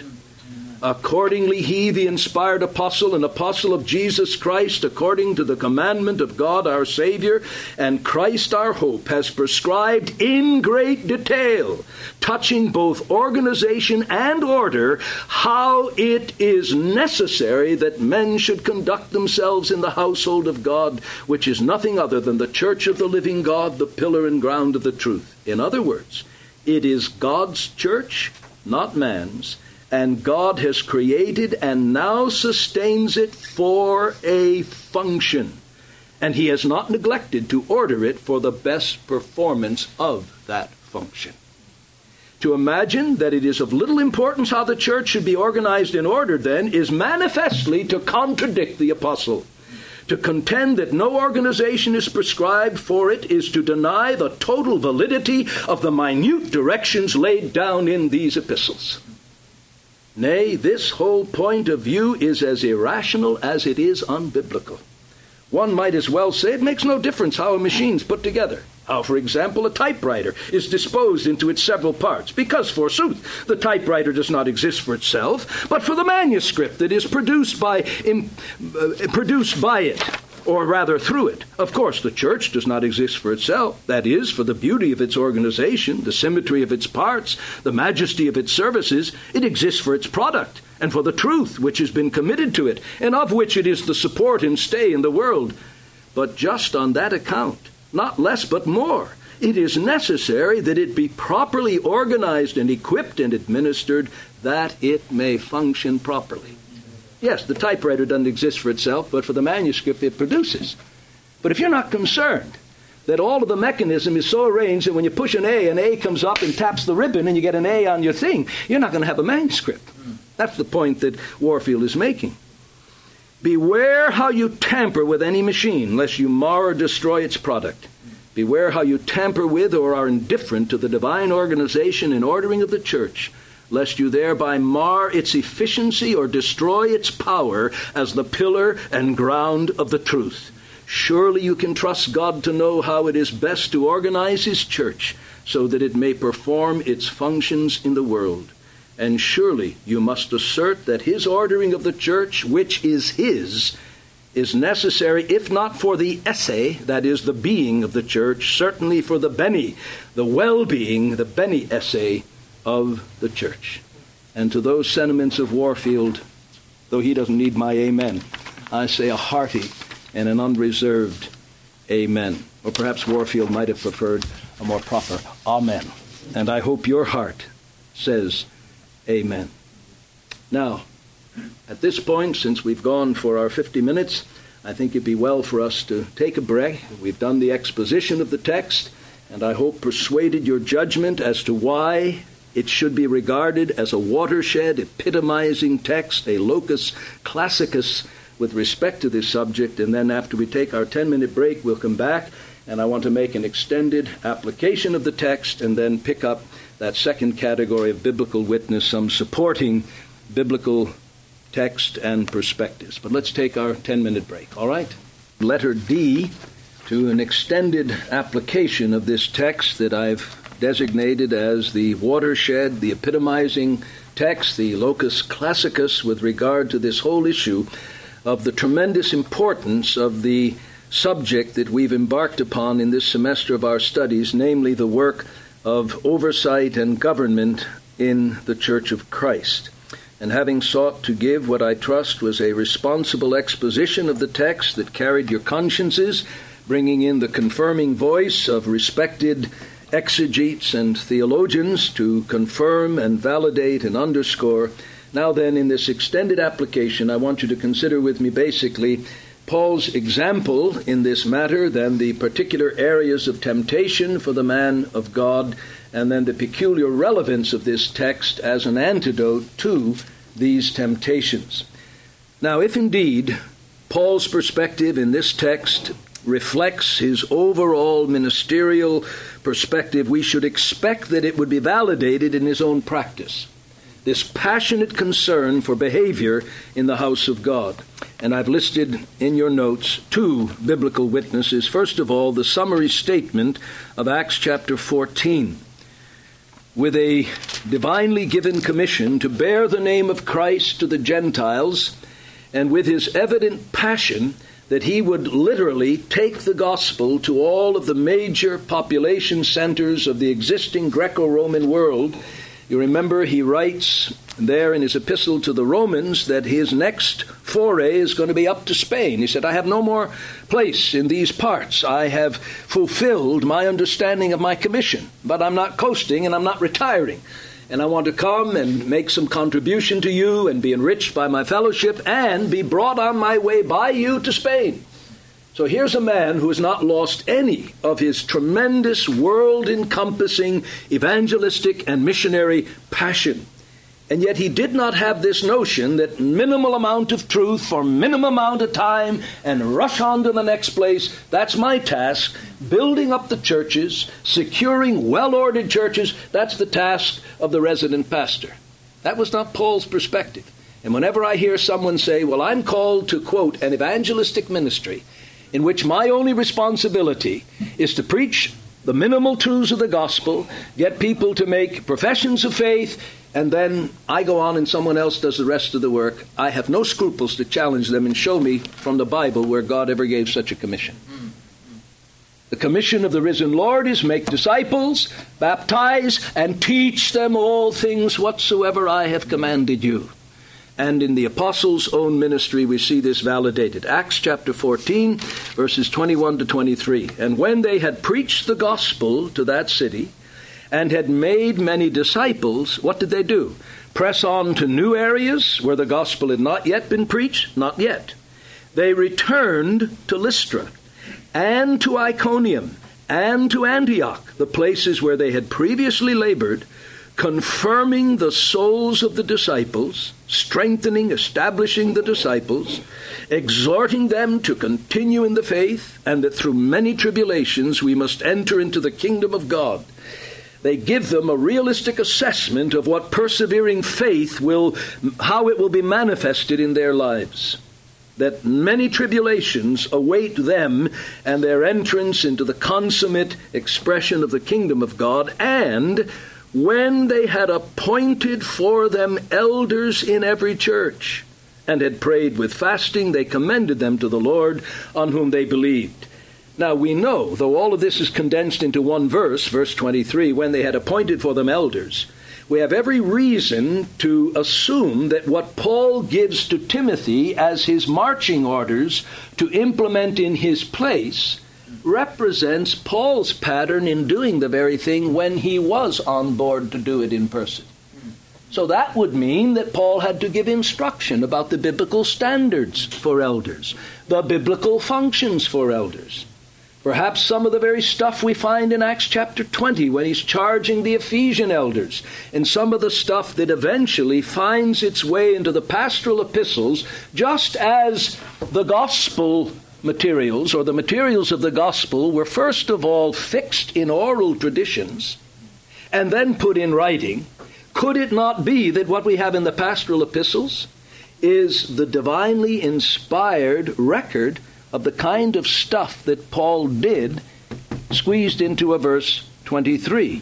Accordingly, he, the inspired apostle and apostle of Jesus Christ, according to the commandment of God our Savior and Christ our hope, has prescribed in great detail, touching both organization and order, how it is necessary that men should conduct themselves in the household of God, which is nothing other than the church of the living God, the pillar and ground of the truth. In other words, it is God's church, not man's, and God has created and now sustains it for a function. And he has not neglected to order it for the best performance of that function. To imagine that it is of little importance how the church should be organized and ordered, then, is manifestly to contradict the apostle. To contend that no organization is prescribed for it is to deny the total validity of the minute directions laid down in these epistles. Nay, this whole point of view is as irrational as it is unbiblical. One might as well say it makes no difference how a machine's put together, how, for example, a typewriter is disposed into its several parts, because, forsooth, the typewriter does not exist for itself, but for the manuscript that is produced by, um, uh, produced by it, or rather through it. Of course, the church does not exist for itself, that is, for the beauty of its organization, the symmetry of its parts, the majesty of its services. It exists for its product, and for the truth which has been committed to it, and of which it is the support and stay in the world. But just on that account, not less but more, it is necessary that it be properly organized and equipped and administered, that it may function properly. Yes, the typewriter doesn't exist for itself, but for the manuscript it produces. But if you're not concerned that all of the mechanism is so arranged that when you push an A, an A comes up and taps the ribbon and you get an A on your thing, you're not going to have a manuscript. That's the point that Warfield is making. Beware how you tamper with any machine, lest you mar or destroy its product. Beware how you tamper with or are indifferent to the divine organization and ordering of the church, lest you thereby mar its efficiency or destroy its power as the pillar and ground of the truth. Surely you can trust God to know how it is best to organize his church so that it may perform its functions in the world. And surely you must assert that his ordering of the church, which is his, is necessary, if not for the esse, that is, the being of the church, certainly for the bene, the well-being, the bene esse, of the church. And to those sentiments of Warfield, though he doesn't need my amen, I say a hearty and an unreserved amen. Or perhaps Warfield might have preferred a more proper amen. And I hope your heart says amen. Now, at this point, since we've gone for our fifty minutes, I think it'd be well for us to take a break. We've done the exposition of the text, and I hope persuaded your judgment as to why it should be regarded as a watershed, epitomizing text, a locus classicus with respect to this subject. And then after we take our ten-minute break, we'll come back, and I want to make an extended application of the text and then pick up that second category of biblical witness, some supporting biblical text and perspectives. But let's take our ten-minute break, all right? Letter D, to an extended application of this text that I've designated as the watershed, the epitomizing text, the locus classicus with regard to this whole issue of the tremendous importance of the subject that we've embarked upon in this semester of our studies, namely the work of oversight and government in the Church of Christ. And having sought to give what I trust was a responsible exposition of the text that carried your consciences, bringing in the confirming voice of respected exegetes and theologians to confirm and validate and underscore, now then, in this extended application, I want you to consider with me basically Paul's example in this matter, then the particular areas of temptation for the man of God, and then the peculiar relevance of this text as an antidote to these temptations. Now, if indeed Paul's perspective in this text reflects his overall ministerial perspective, we should expect that it would be validated in his own practice. This passionate concern for behavior in the house of God. And I've listed in your notes two biblical witnesses. First of all, the summary statement of Acts chapter fourteen, with a divinely given commission to bear the name of Christ to the Gentiles, and with his evident passion that he would literally take the gospel to all of the major population centers of the existing Greco-Roman world. You remember he writes there in his epistle to the Romans that his next foray is going to be up to Spain. He said, I have no more place in these parts. I have fulfilled my understanding of my commission, but I'm not coasting and I'm not retiring. And I want to come and make some contribution to you and be enriched by my fellowship and be brought on my way by you to Spain. So here's a man who has not lost any of his tremendous world-encompassing evangelistic and missionary passion. And yet he did not have this notion that minimal amount of truth for minimum amount of time and rush on to the next place. That's my task. Building up the churches, securing well-ordered churches, that's the task of the resident pastor. That was not Paul's perspective. And whenever I hear someone say, well, I'm called to, quote, an evangelistic ministry, in which my only responsibility is to preach the minimal truths of the gospel, get people to make professions of faith, and then I go on and someone else does the rest of the work, I have no scruples to challenge them and show me from the Bible where God ever gave such a commission. The commission of the risen Lord is make disciples, baptize, and teach them all things whatsoever I have commanded you. And in the apostles' own ministry, we see this validated. Acts chapter fourteen, verses twenty-one to twenty-three. And when they had preached the gospel to that city and had made many disciples, what did they do? Press on to new areas where the gospel had not yet been preached? Not yet. They returned to Lystra and to Iconium and to Antioch, the places where they had previously labored, confirming the souls of the disciples, strengthening, establishing the disciples, exhorting them to continue in the faith, and that through many tribulations we must enter into the kingdom of God. They give them a realistic assessment of what persevering faith will, how it will be manifested in their lives, that many tribulations await them and their entrance into the consummate expression of the kingdom of God, and when they had appointed for them elders in every church, and had prayed with fasting, they commended them to the Lord, on whom they believed. Now we know, though all of this is condensed into one verse, verse twenty-three, when they had appointed for them elders, we have every reason to assume that what Paul gives to Timothy as his marching orders to implement in his place represents Paul's pattern in doing the very thing when he was on board to do it in person. So that would mean that Paul had to give instruction about the biblical standards for elders, the biblical functions for elders. Perhaps some of the very stuff we find in Acts chapter twenty when he's charging the Ephesian elders, and some of the stuff that eventually finds its way into the pastoral epistles, just as the gospel materials or the materials of the gospel were first of all fixed in oral traditions and then put in writing. Could it not be that what we have in the pastoral epistles is the divinely inspired record of the kind of stuff that Paul did, squeezed into a verse twenty-three?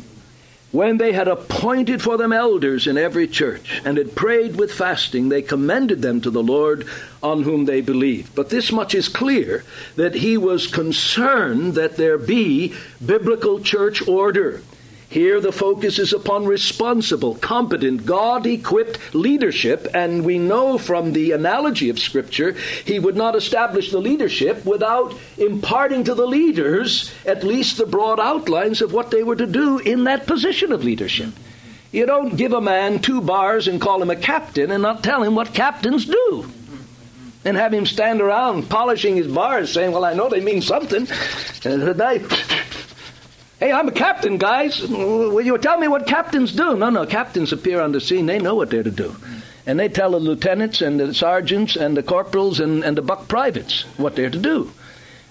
When they had appointed for them elders in every church, and had prayed with fasting, they commended them to the Lord, on whom they believed. But this much is clear, that he was concerned that there be biblical church order. Here the focus is upon responsible, competent, God-equipped leadership, and we know from the analogy of Scripture, he would not establish the leadership without imparting to the leaders at least the broad outlines of what they were to do in that position of leadership. You don't give a man two bars and call him a captain and not tell him what captains do, and have him stand around polishing his bars saying, well, I know they mean something, and today... Hey, I'm a captain, guys. Will you tell me what captains do? No, no, captains appear on the scene. They know what they're to do. And they tell the lieutenants and the sergeants and the corporals and, and the buck privates what they're to do.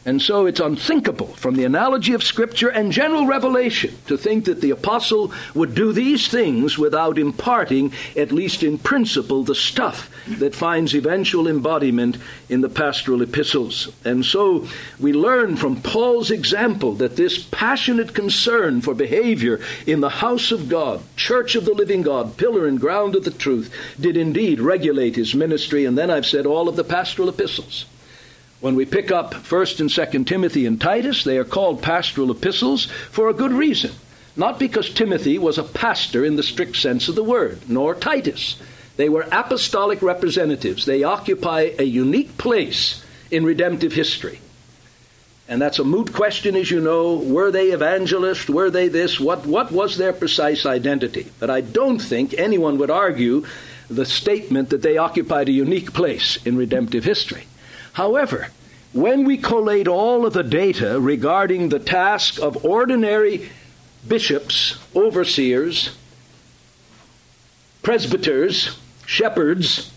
And so it's unthinkable from the analogy of Scripture and general revelation to think that the apostle would do these things without imparting, at least in principle, the stuff that finds eventual embodiment in the pastoral epistles. And so we learn from Paul's example that this passionate concern for behavior in the house of God, church of the living God, pillar and ground of the truth, did indeed regulate his ministry. And then I've said all of the pastoral epistles. When we pick up First and Second Timothy and Titus, they are called pastoral epistles for a good reason. Not because Timothy was a pastor in the strict sense of the word, nor Titus. They were apostolic representatives. They occupy a unique place in redemptive history. And that's a moot question, as you know. Were they evangelists? Were they this? What, what was their precise identity? But I don't think anyone would argue the statement that they occupied a unique place in redemptive history. However, when we collate all of the data regarding the task of ordinary bishops, overseers, presbyters, shepherds,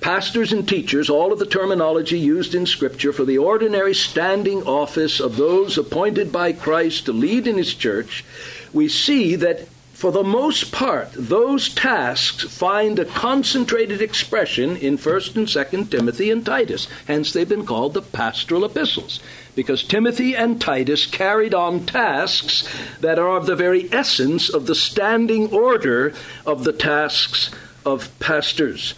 pastors and teachers, all of the terminology used in Scripture for the ordinary standing office of those appointed by Christ to lead in his church, we see that for the most part, those tasks find a concentrated expression in First and Second Timothy and Titus. Hence, they've been called the pastoral epistles, because Timothy and Titus carried on tasks that are of the very essence of the standing order of the tasks of pastors.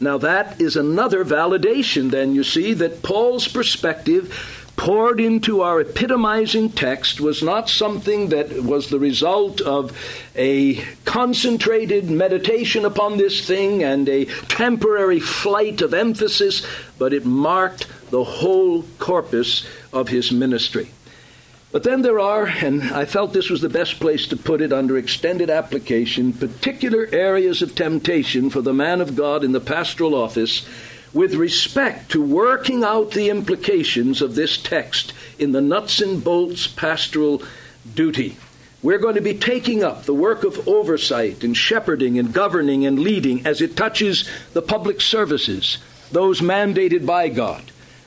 Now, that is another validation, then, you see, that Paul's perspective poured into our epitomizing text was not something that was the result of a concentrated meditation upon this thing and a temporary flight of emphasis, but it marked the whole corpus of his ministry. But then there are, and I felt this was the best place to put it under extended application, particular areas of temptation for the man of God in the pastoral office with respect to working out the implications of this text in the nuts and bolts pastoral duty. We're going to be taking up the work of oversight and shepherding and governing and leading as it touches the public services, those mandated by God,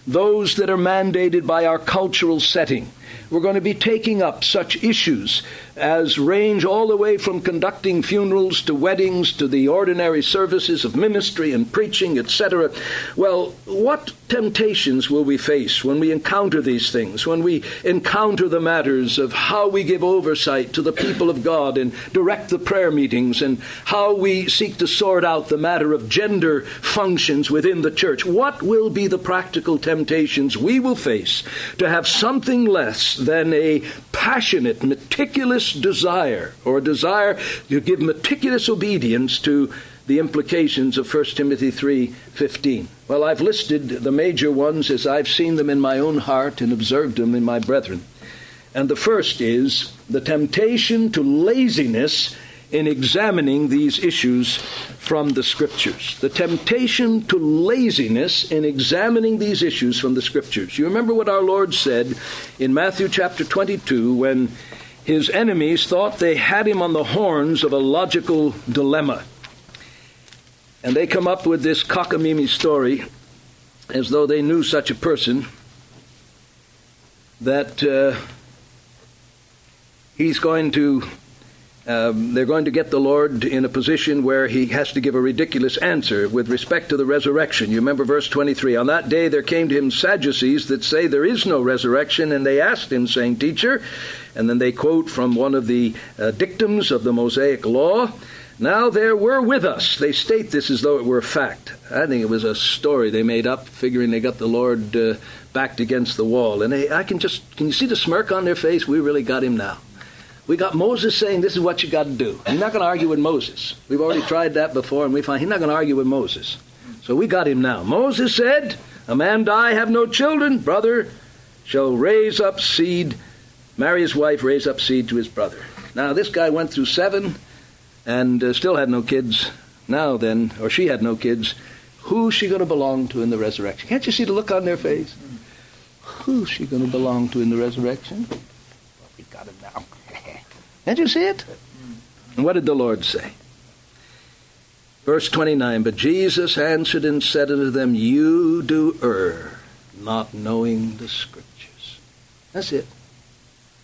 those that are mandated by our cultural setting. We're going to be taking up such issues as range all the way from conducting funerals to weddings to the ordinary services of ministry and preaching, et cetera. Well, what temptations will we face when we encounter these things, when we encounter the matters of how we give oversight to the people of God and direct the prayer meetings and how we seek to sort out the matter of gender functions within the church? What will be the practical temptations we will face to have something less than a passionate, meticulous desire, or a desire to give meticulous obedience to the implications of First Timothy three fifteen. Well, I've listed the major ones as I've seen them in my own heart and observed them in my brethren. And the first is the temptation to laziness in examining these issues from the Scriptures. The temptation to laziness in examining these issues from the Scriptures. You remember what our Lord said in Matthew chapter twenty-two when his enemies thought they had him on the horns of a logical dilemma. And they come up with this cockamamie story as though they knew such a person, that uh, he's going to, um, they're going to get the Lord in a position where he has to give a ridiculous answer with respect to the resurrection. You remember verse twenty-three, on that day there came to him Sadducees that say there is no resurrection, and they asked him, saying, Teacher, and then they quote from one of the uh, dictums of the Mosaic law, now there were with us. They state this as though it were a fact. I think it was a story they made up, figuring they got the Lord uh, backed against the wall. And they, I can just, can you see the smirk on their face? We really got him now. We got Moses saying this is what you got to do. He's not going to argue with Moses. We've already tried that before, and we find he's not going to argue with Moses. So we got him now. Moses said, a man die, have no children, brother shall raise up seed, marry his wife, raise up seed to his brother. Now this guy went through seven and uh, still had no kids. Now then, or she had no kids, who's she going to belong to in the resurrection? Can't you see the look on their face? Who's she going to belong to in the resurrection? Well, we got him now. Can't you see it? And what did the Lord say? Verse twenty-nine, but Jesus answered and said unto them, you do err, not knowing the Scriptures. That's it.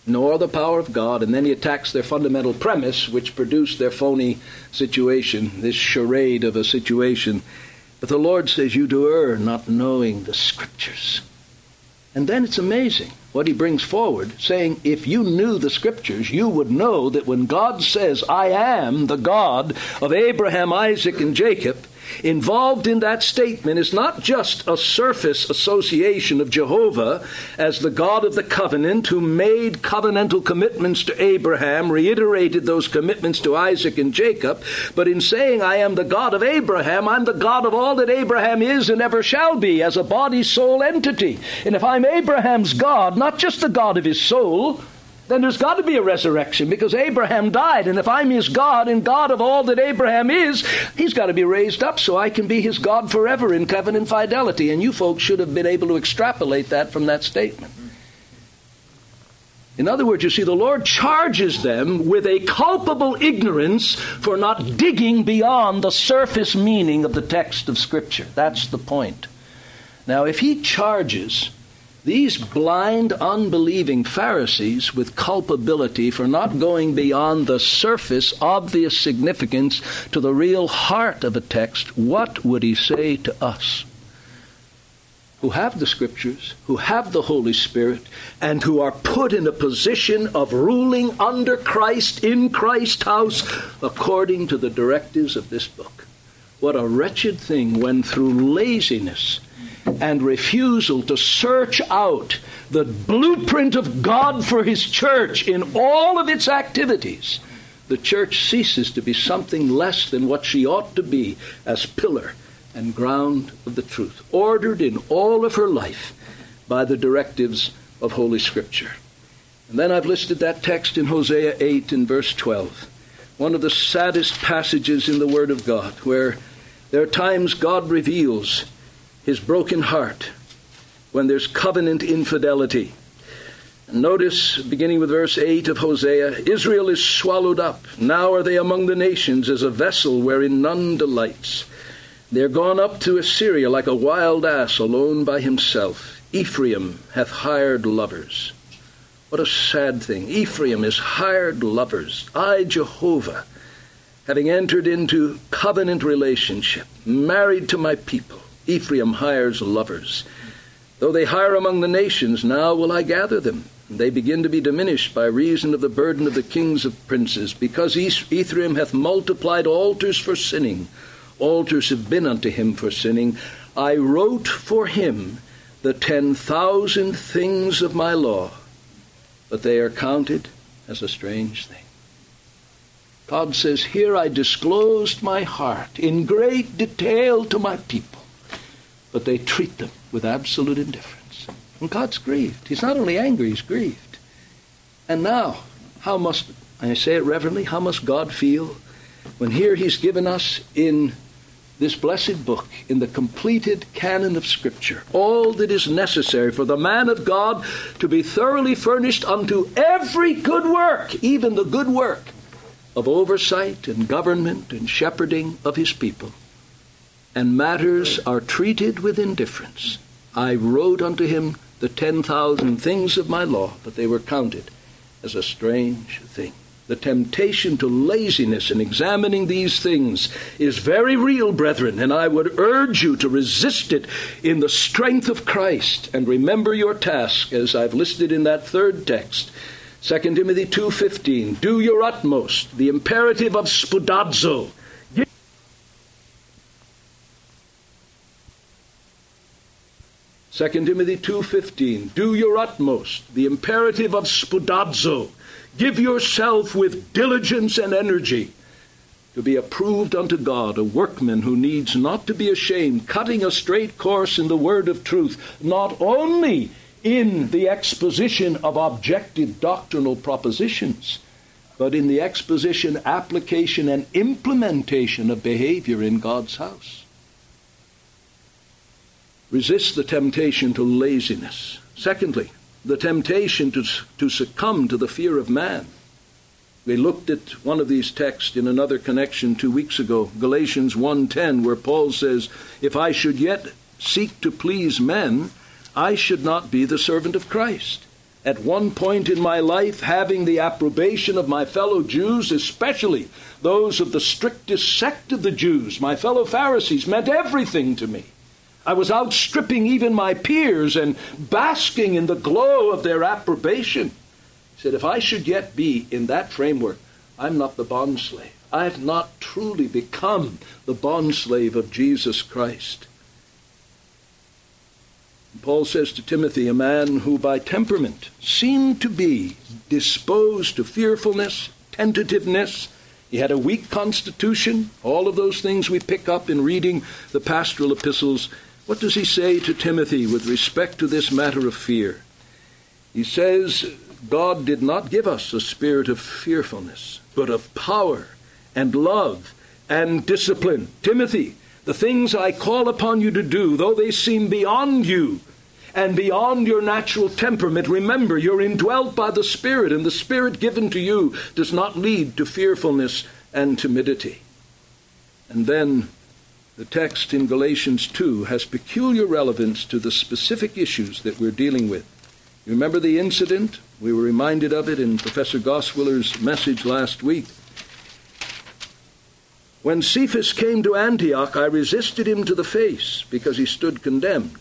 Nor the power of God, and then he attacks their fundamental premise, which produced their phony situation, this charade of a situation. But the Lord says, you do err, not knowing the Scriptures. And then it's amazing what he brings forward, saying, if you knew the Scriptures, you would know that when God says, I am the God of Abraham, Isaac, and Jacob, involved in that statement is not just a surface association of Jehovah as the God of the covenant who made covenantal commitments to Abraham, reiterated those commitments to Isaac and Jacob, but in saying, I am the God of Abraham, I'm the God of all that Abraham is and ever shall be as a body, soul entity. And if I'm Abraham's God, not just the God of his soul, then there's got to be a resurrection, because Abraham died, and if I'm his God and God of all that Abraham is, he's got to be raised up so I can be his God forever in covenant fidelity. And you folks should have been able to extrapolate that from that statement. In other words, you see, the Lord charges them with a culpable ignorance for not digging beyond the surface meaning of the text of Scripture. That's the point. Now, if he charges these blind, unbelieving Pharisees with culpability for not going beyond the surface, obvious significance to the real heart of a text, what would he say to us who have the Scriptures, who have the Holy Spirit, and who are put in a position of ruling under Christ, in Christ's house, according to the directives of this book? What a wretched thing when through laziness and refusal to search out the blueprint of God for his church in all of its activities, the church ceases to be something less than what she ought to be as pillar and ground of the truth, ordered in all of her life by the directives of Holy Scripture. And then I've listed that text in Hosea eight and verse twelve, one of the saddest passages in the Word of God, where there are times God reveals his broken heart when there's covenant infidelity. Notice, beginning with verse eight of Hosea, Israel is swallowed up. Now are they among the nations as a vessel wherein none delights. They're gone up to Assyria like a wild ass alone by himself. Ephraim hath hired lovers. What a sad thing. Ephraim is hired lovers. I, Jehovah, having entered into covenant relationship, married to my people, Ephraim hires lovers. Though they hire among the nations, now will I gather them. They begin to be diminished by reason of the burden of the kings of princes. Because Ephraim hath multiplied altars for sinning, altars have been unto him for sinning. I wrote for him the ten thousand things of my law, but they are counted as a strange thing. God says, here I disclosed my heart in great detail to my people, but they treat them with absolute indifference. And God's grieved. He's not only angry, he's grieved. And now, how must and I say it reverently, how must God feel when here he's given us in this blessed book, in the completed canon of Scripture, all that is necessary for the man of God to be thoroughly furnished unto every good work, even the good work of oversight and government and shepherding of his people. And matters are treated with indifference. I wrote unto him the ten thousand things of my law, but they were counted as a strange thing. The temptation to laziness in examining these things is very real, brethren, and I would urge you to resist it in the strength of Christ. And remember your task, as I've listed in that third text, Second Timothy two fifteen, do your utmost, the imperative of spoudazo. Second Timothy two fifteen, do your utmost, the imperative of spoudazo. Give yourself with diligence and energy to be approved unto God, a workman who needs not to be ashamed, cutting a straight course in the word of truth, not only in the exposition of objective doctrinal propositions, but in the exposition, application, and implementation of behavior in God's house. Resist the temptation to laziness. Secondly, the temptation to, to succumb to the fear of man. We looked at one of these texts in another connection two weeks ago, Galatians one ten, where Paul says, if I should yet seek to please men, I should not be the servant of Christ. At one point in my life, having the approbation of my fellow Jews, especially those of the strictest sect of the Jews, my fellow Pharisees, meant everything to me. I was outstripping even my peers and basking in the glow of their approbation. He said, if I should yet be in that framework, I'm not the bondslave. I have not truly become the bondslave of Jesus Christ. And Paul says to Timothy, a man who by temperament seemed to be disposed to fearfulness, tentativeness. He had a weak constitution. All of those things we pick up in reading the pastoral epistles. What does he say to Timothy with respect to this matter of fear? He says, God did not give us a spirit of fearfulness, but of power and love and discipline. Timothy, the things I call upon you to do, though they seem beyond you and beyond your natural temperament, remember, you're indwelt by the Spirit, and the Spirit given to you does not lead to fearfulness and timidity. And then the text in Galatians two has peculiar relevance to the specific issues that we're dealing with. You remember the incident? We were reminded of it in Professor Goswiller's message last week. When Cephas came to Antioch, I resisted him to the face, because he stood condemned.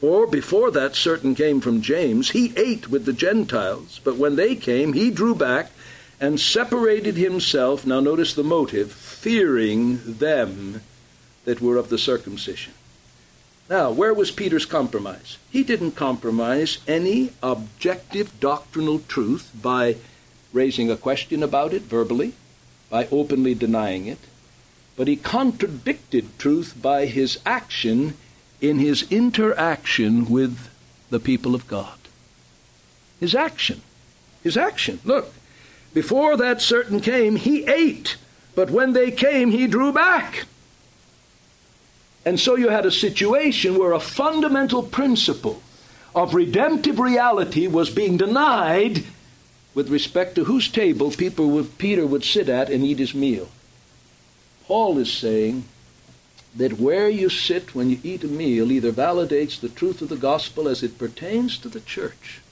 Or before that, certain came from James. He ate with the Gentiles, but when they came, he drew back and separated himself. Now notice the motive, fearing them that were of the circumcision. Now, where was Peter's compromise? He didn't compromise any objective doctrinal truth by raising a question about it verbally, by openly denying it, but he contradicted truth by his action in his interaction with the people of God. His action. His action. Look, before that certain came, he ate, but when they came, he drew back. And so you had a situation where a fundamental principle of redemptive reality was being denied with respect to whose table people would, Peter would sit at and eat his meal. Paul is saying that where you sit when you eat a meal either validates the truth of the gospel as it pertains to the church,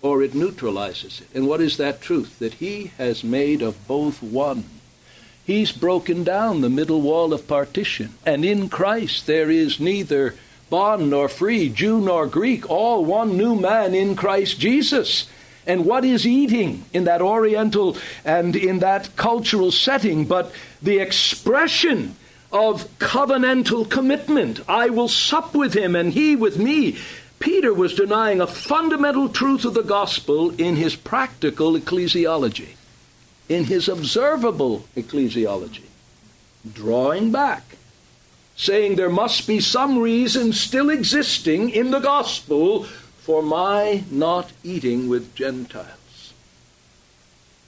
or it neutralizes it. And what is that truth? That he has made of both one. He's broken down the middle wall of partition, and in Christ there is neither bond nor free, Jew nor Greek, all one new man in Christ Jesus. And what is eating in that oriental and in that cultural setting but the expression of covenantal commitment? I will sup with him and he with me. Peter was denying a fundamental truth of the gospel in his practical ecclesiology, in his observable ecclesiology, drawing back, saying there must be some reason still existing in the gospel for my not eating with Gentiles.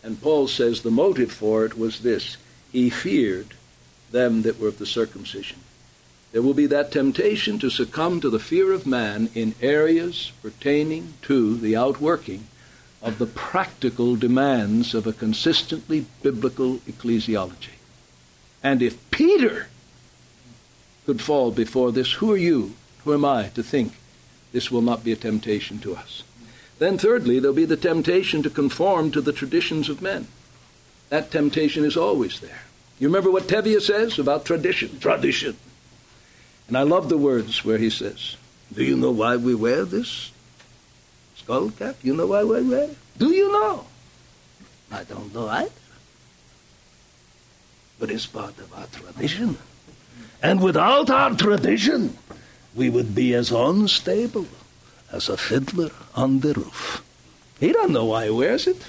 And Paul says the motive for it was this: he feared them that were of the circumcision. There will be that temptation to succumb to the fear of man in areas pertaining to the outworking of the practical demands of a consistently biblical ecclesiology. And if Peter could fall before this, who are you, who am I to think this will not be a temptation to us? Then thirdly, there'll be the temptation to conform to the traditions of men. That temptation is always there. You remember what Tevye says about tradition? Tradition. And I love the words where he says, do you know why we wear this skull cap? You know why we wear it? Do you know? I don't know either. But it's part of our tradition. And without our tradition, we would be as unstable as a fiddler on the roof. He doesn't know why he wears it,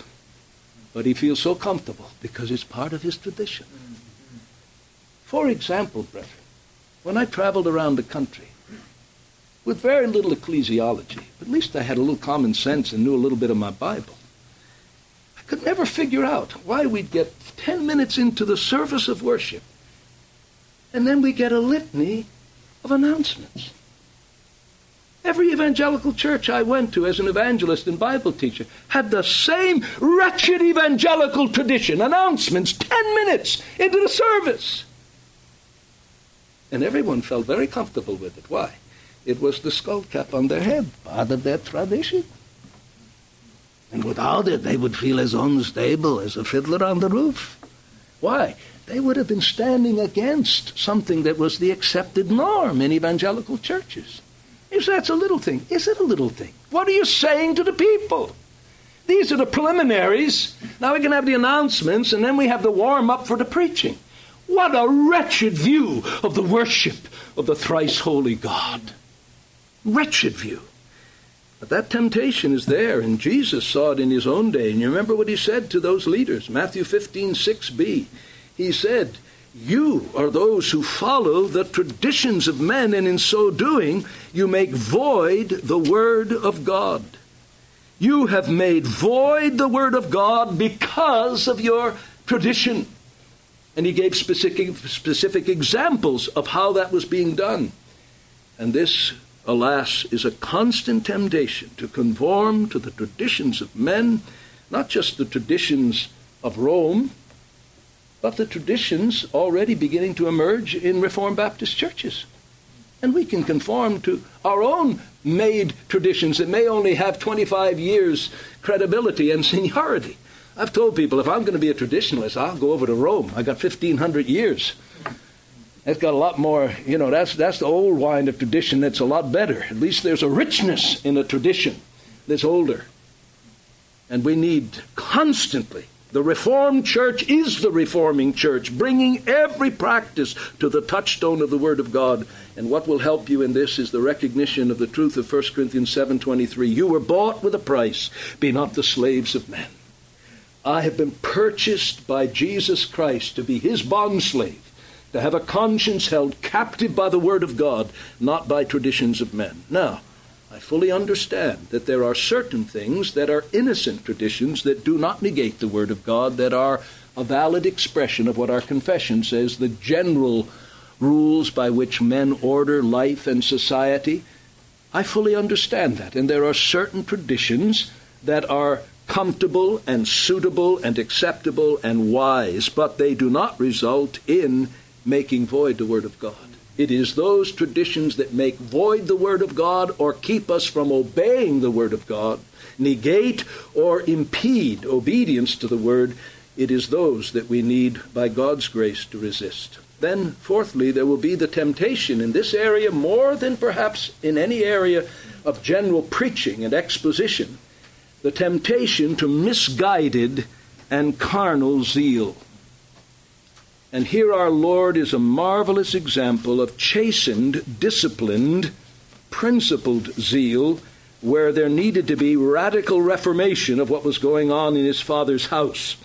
but he feels so comfortable because it's part of his tradition. For example, brethren, when I traveled around the country with very little ecclesiology, but at least I had a little common sense and knew a little bit of my Bible, I could never figure out why we'd get ten minutes into the service of worship and then we get a litany of announcements. Every evangelical church I went to as an evangelist and Bible teacher had the same wretched evangelical tradition, announcements ten minutes into the service. And everyone felt very comfortable with it. Why? It was the skull cap on their head, part of their tradition. And without it, they would feel as unstable as a fiddler on the roof. Why? They would have been standing against something that was the accepted norm in evangelical churches. If that's a little thing, is it a little thing? What are you saying to the people? These are the preliminaries. Now we can have the announcements, and then we have the warm-up for the preaching. What a wretched view of the worship of the thrice holy God. Wretched view. But that temptation is there, and Jesus saw it in his own day. And you remember what he said to those leaders, Matthew fifteen, six b. He said, you are those who follow the traditions of men, and in so doing, you make void the word of God. You have made void the word of God because of your tradition. And he gave specific, specific examples of how that was being done. And this, alas, is a constant temptation to conform to the traditions of men, not just the traditions of Rome, but the traditions already beginning to emerge in Reformed Baptist churches. And we can conform to our own made traditions that may only have twenty-five years credibility and seniority. I've told people, if I'm going to be a traditionalist, I'll go over to Rome. I got fifteen hundred years. That's got a lot more, you know, that's, that's the old wine of tradition that's a lot better. At least there's a richness in a tradition that's older. And we need constantly, the Reformed Church is the reforming church, bringing every practice to the touchstone of the Word of God. And what will help you in this is the recognition of the truth of First Corinthians seven twenty-three. You were bought with a price. Be not the slaves of men. I have been purchased by Jesus Christ to be his bondslave, to have a conscience held captive by the word of God, not by traditions of men. Now, I fully understand that there are certain things that are innocent traditions that do not negate the word of God, that are a valid expression of what our confession says, the general rules by which men order life and society. I fully understand that, and there are certain traditions that are comfortable and suitable and acceptable and wise, but they do not result in making void the Word of God. It is those traditions that make void the Word of God or keep us from obeying the Word of God, negate or impede obedience to the Word. It is those that we need, by God's grace, to resist. Then, fourthly, there will be the temptation in this area more than perhaps in any area of general preaching and exposition, the temptation to misguided and carnal zeal. And here our Lord is a marvelous example of chastened, disciplined, principled zeal, where there needed to be radical reformation of what was going on in his Father's house.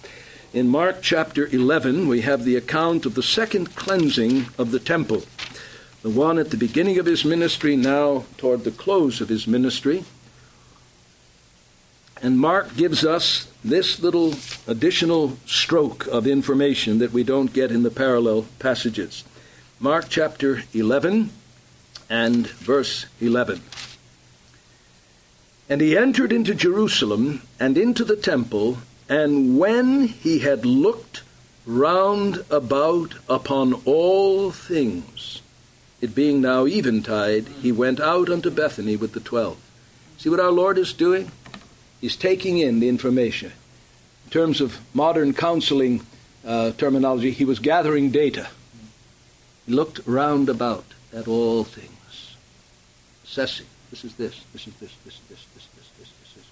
In Mark chapter eleven, we have the account of the second cleansing of the temple, the one at the beginning of his ministry, now toward the close of his ministry. And Mark gives us this little additional stroke of information that we don't get in the parallel passages. Mark chapter eleven and verse eleven. And he entered into Jerusalem and into the temple, and when he had looked round about upon all things, it being now eventide, he went out unto Bethany with the twelve. See what our Lord is doing? He's taking in the information. In terms of modern counseling uh, terminology, he was gathering data. He looked round about at all things, assessing. This is this, this is this, this is this, this is this, this is this.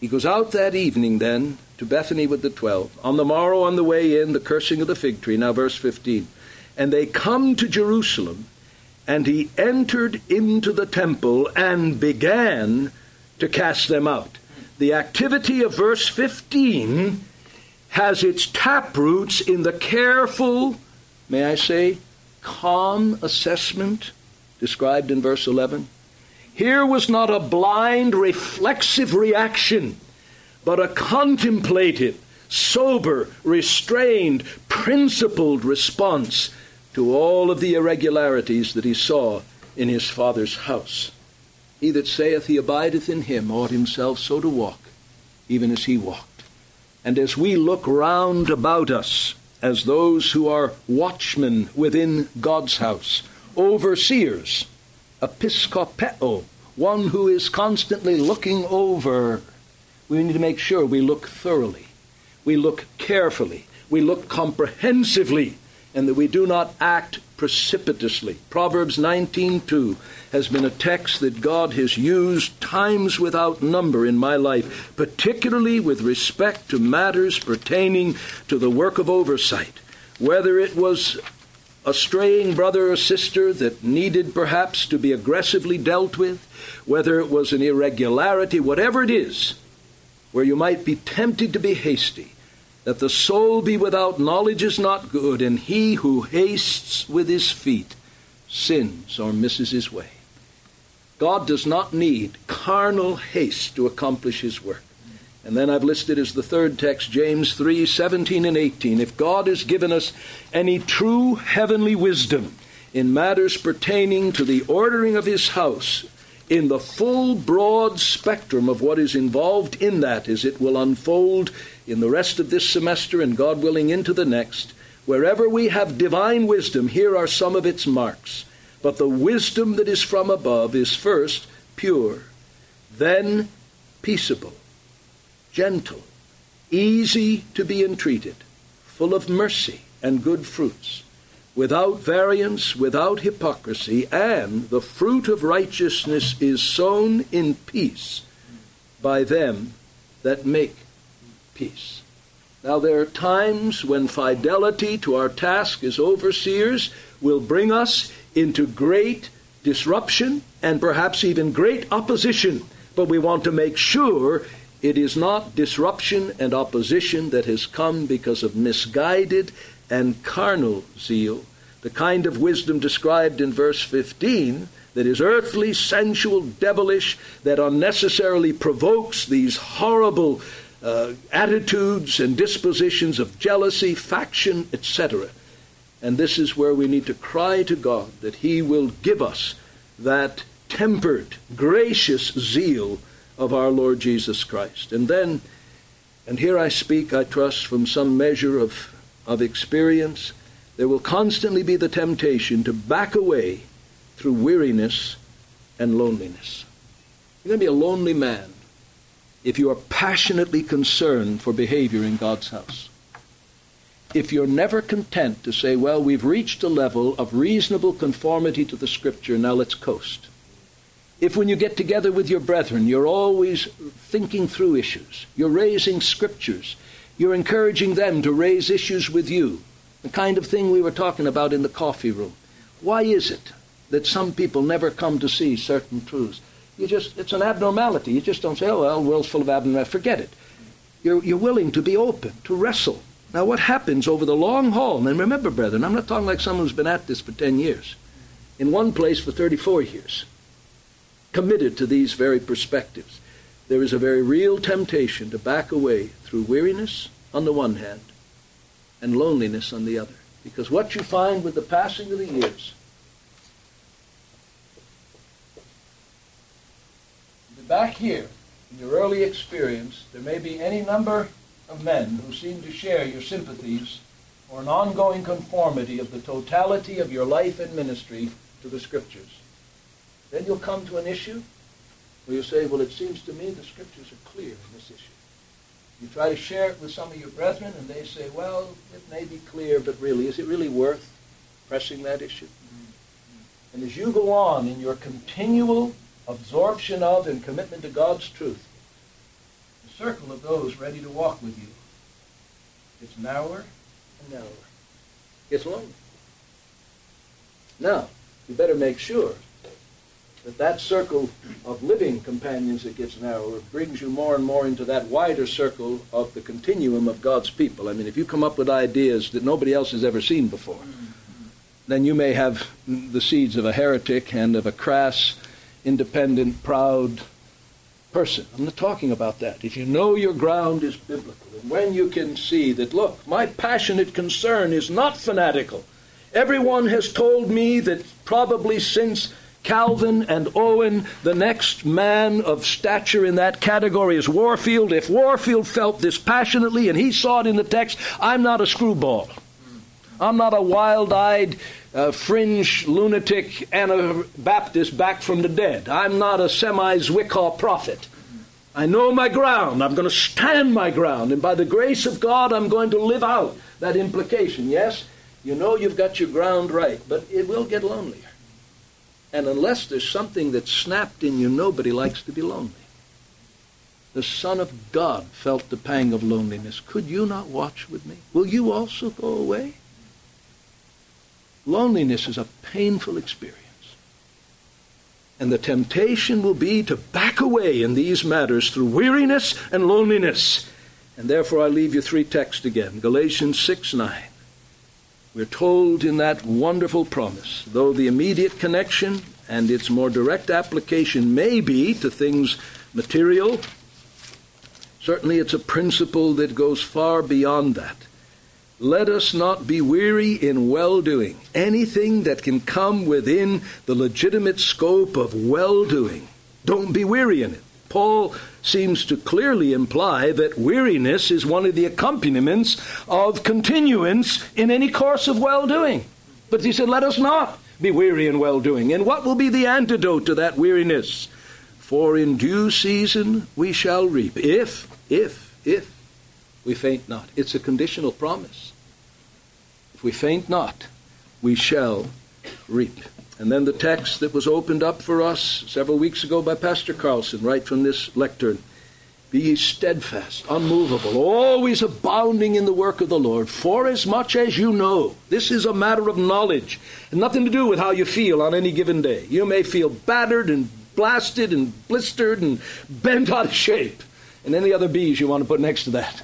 He goes out that evening then to Bethany with the twelve. On the morrow, on the way in, the cursing of the fig tree. Now verse fifteen. And they come to Jerusalem, and he entered into the temple and began to cast them out. The activity of verse fifteen has its taproots in the careful, may I say, calm assessment described in verse eleven. Here was not a blind, reflexive reaction, but a contemplative, sober, restrained, principled response to all of the irregularities that he saw in his Father's house. He that saith he abideth in him ought himself so to walk, even as he walked. And as we look round about us, as those who are watchmen within God's house, overseers, episkopeo, one who is constantly looking over. We need to make sure we look thoroughly, we look carefully, we look comprehensively, and that we do not act precipitously. Proverbs nineteen two has been a text that God has used times without number in my life, particularly with respect to matters pertaining to the work of oversight, whether it was a straying brother or sister that needed perhaps to be aggressively dealt with, whether it was an irregularity, whatever it is, where you might be tempted to be hasty. That the soul be without knowledge is not good, and he who hastes with his feet sins or misses his way. God does not need carnal haste to accomplish his work. And then I've listed as the third text, James three, seventeen and eighteen. If God has given us any true heavenly wisdom in matters pertaining to the ordering of his house, in the full broad spectrum of what is involved in that, as it will unfold in the rest of this semester and God willing into the next, wherever we have divine wisdom, here are some of its marks. But the wisdom that is from above is first pure, then peaceable, gentle, easy to be entreated, full of mercy and good fruits, without variance, without hypocrisy, and the fruit of righteousness is sown in peace by them that make peace. Now there are times when fidelity to our task as overseers will bring us into great disruption and perhaps even great opposition, but we want to make sure it is not disruption and opposition that has come because of misguided and carnal zeal, the kind of wisdom described in verse fifteen that is earthly, sensual, devilish, that unnecessarily provokes these horrible uh, attitudes and dispositions of jealousy, faction, et cetera. And this is where we need to cry to God that he will give us that tempered, gracious zeal of our Lord Jesus Christ. And then, and here I speak, I trust, from some measure of, of experience, there will constantly be the temptation to back away through weariness and loneliness. You're going to be a lonely man if you are passionately concerned for behavior in God's house. If you're never content to say, well, we've reached a level of reasonable conformity to the Scripture, now let's coast. If when you get together with your brethren, you're always thinking through issues, you're raising scriptures, you're encouraging them to raise issues with you, the kind of thing we were talking about in the coffee room. Why is it that some people never come to see certain truths? You just, it's an abnormality. You just don't say, oh, well, the world's full of abnormality. Forget it. You're, you're willing to be open, to wrestle. Now, what happens over the long haul? And remember, brethren, I'm not talking like someone who's been at this for ten years, in one place for thirty-four years. Committed to these very perspectives. there is a very real temptation to back away through weariness on the one hand and loneliness on the other. Because what you find with the passing of the years, back here, in your early experience, there may be any number of men who seem to share your sympathies for an ongoing conformity of the totality of your life and ministry to the Scriptures. Then you'll come to an issue where you say, well, it seems to me the Scriptures are clear on this issue. You try to share it with some of your brethren, and they say, well, it may be clear, but really, is it really worth pressing that issue? Mm-hmm. And as you go on in your continual absorption of and commitment to God's truth, the circle of those ready to walk with you gets narrower and narrower. Gets longer. Now, you better make sure that that circle of living companions that gets narrower brings you more and more into that wider circle of the continuum of God's people. I mean, if you come up with ideas that nobody else has ever seen before, mm-hmm. then you may have the seeds of a heretic and of a crass, independent, proud person. I'm not talking about that. If you know your ground is biblical, and when you can see that, look, my passionate concern is not fanatical. Everyone has told me that probably since Calvin and Owen, the next man of stature in that category is Warfield. If Warfield felt this passionately and he saw it in the text, I'm not a screwball. I'm not a wild-eyed, uh, fringe, lunatic Anabaptist back from the dead. I'm not a semi-Zwickau prophet. I know my ground. I'm going to stand my ground. And by the grace of God, I'm going to live out that implication. Yes, you know you've got your ground right, but it will get lonelier. And unless there's something that's snapped in you, nobody likes to be lonely. The Son of God felt the pang of loneliness. Could you not watch with me? Will you also go away? Loneliness is a painful experience. And the temptation will be to back away in these matters through weariness and loneliness. And therefore I leave you three texts again. Galatians six nine. We're told in that wonderful promise, though the immediate connection and its more direct application may be to things material, certainly it's a principle that goes far beyond that. Let us not be weary in well-doing. Anything that can come within the legitimate scope of well-doing, don't be weary in it. Paul seems to clearly imply that weariness is one of the accompaniments of continuance in any course of well-doing. But he said, let us not be weary in well-doing. And what will be the antidote to that weariness? For in due season we shall reap. If, if, if. We faint not. It's a conditional promise. If we faint not, we shall reap. And then the text that was opened up for us several weeks ago by Pastor Carlson, right from this lectern. Be ye steadfast, unmovable, always abounding in the work of the Lord, for as much as you know. This is a matter of knowledge, and nothing to do with how you feel on any given day. You may feel battered and blasted and blistered and bent out of shape, and any other B's you want to put next to that.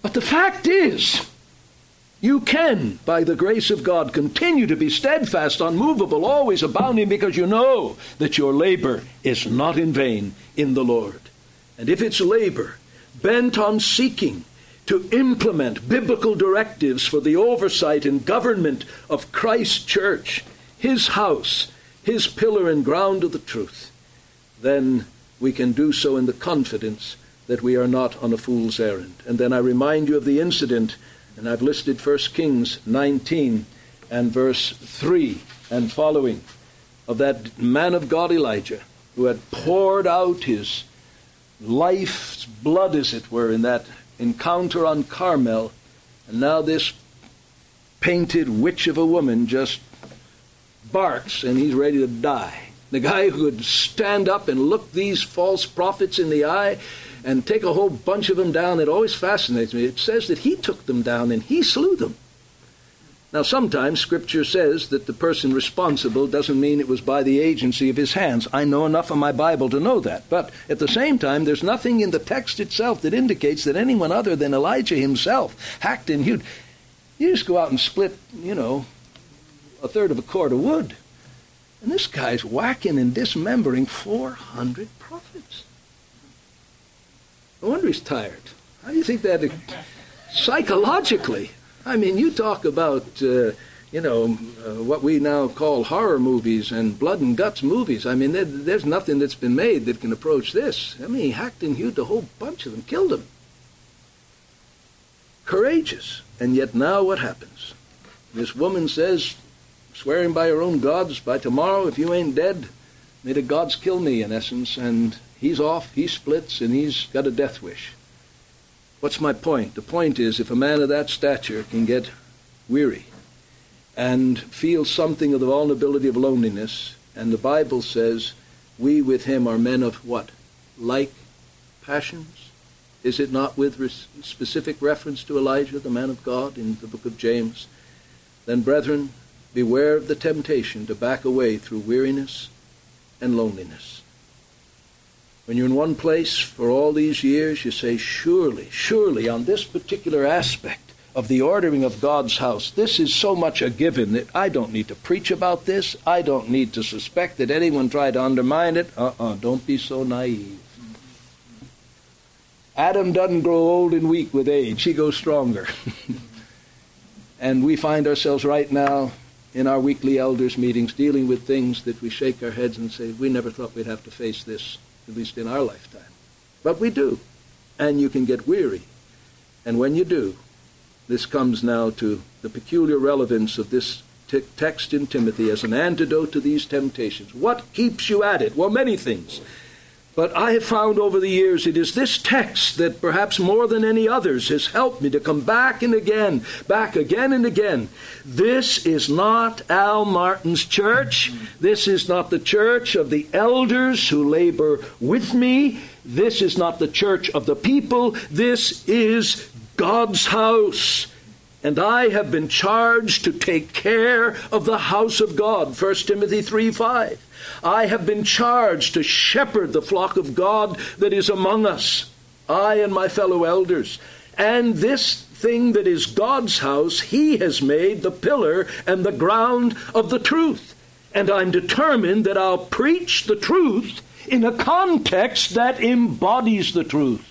But the fact is, you can, by the grace of God, continue to be steadfast, unmovable, always abounding, because you know that your labor is not in vain in the Lord. And if it's labor bent on seeking to implement biblical directives for the oversight and government of Christ's church, his house, his pillar and ground of the truth, then we can do so in the confidence that we are not on a fool's errand. And then I remind you of the incident, and I've listed First Kings nineteen and verse three and following, of that man of God Elijah, who had poured out his life's blood, as it were, in that encounter on Carmel, and now this painted witch of a woman just barks, and he's ready to die. The guy who would stand up and look these false prophets in the eye and take a whole bunch of them down. It always fascinates me. It says that he took them down and he slew them. Now, sometimes Scripture says that the person responsible doesn't mean it was by the agency of his hands. I know enough of my Bible to know that. But at the same time, there's nothing in the text itself that indicates that anyone other than Elijah himself hacked and hewed. You just go out and split, you know, a third of a cord of wood. And this guy's whacking and dismembering four hundred prophets. No wonder he's tired. How do you think that psychologically? I mean, you talk about, uh, you know, uh, what we now call horror movies and blood and guts movies. I mean, there, there's nothing that's been made that can approach this. I mean, he hacked and hewed a whole bunch of them, killed them. Courageous. And yet now what happens? This woman says, swearing by her own gods, by tomorrow, if you ain't dead, may the gods kill me, in essence. And he's off, he splits, and he's got a death wish. What's my point? The point is, if a man of that stature can get weary and feel something of the vulnerability of loneliness, and the Bible says, we with him are men of what? Like passions? Is it not with specific reference to Elijah, the man of God, in the book of James? Then, brethren, beware of the temptation to back away through weariness and loneliness. When you're in one place for all these years, you say, surely, surely, on this particular aspect of the ordering of God's house, this is so much a given that I don't need to preach about this. I don't need to suspect that anyone tried to undermine it. Uh-uh, don't be so naive. Adam doesn't grow old and weak with age. He goes stronger. And we find ourselves right now in our weekly elders' meetings dealing with things that we shake our heads and say, we never thought we'd have to face this, at least in our lifetime. But we do. And you can get weary. And when you do, this comes now to the peculiar relevance of this t- text in Timothy as an antidote to these temptations. What keeps you at it? Well, many things. But I have found over the years it is this text that perhaps more than any others has helped me to come back and again, back again and again. This is not Al Martin's church. This is not the church of the elders who labor with me. This is not the church of the people. This is God's house. And I have been charged to take care of the house of God, First Timothy three five. I have been charged to shepherd the flock of God that is among us, I and my fellow elders. And this thing that is God's house, he has made the pillar and the ground of the truth. And I'm determined that I'll preach the truth in a context that embodies the truth.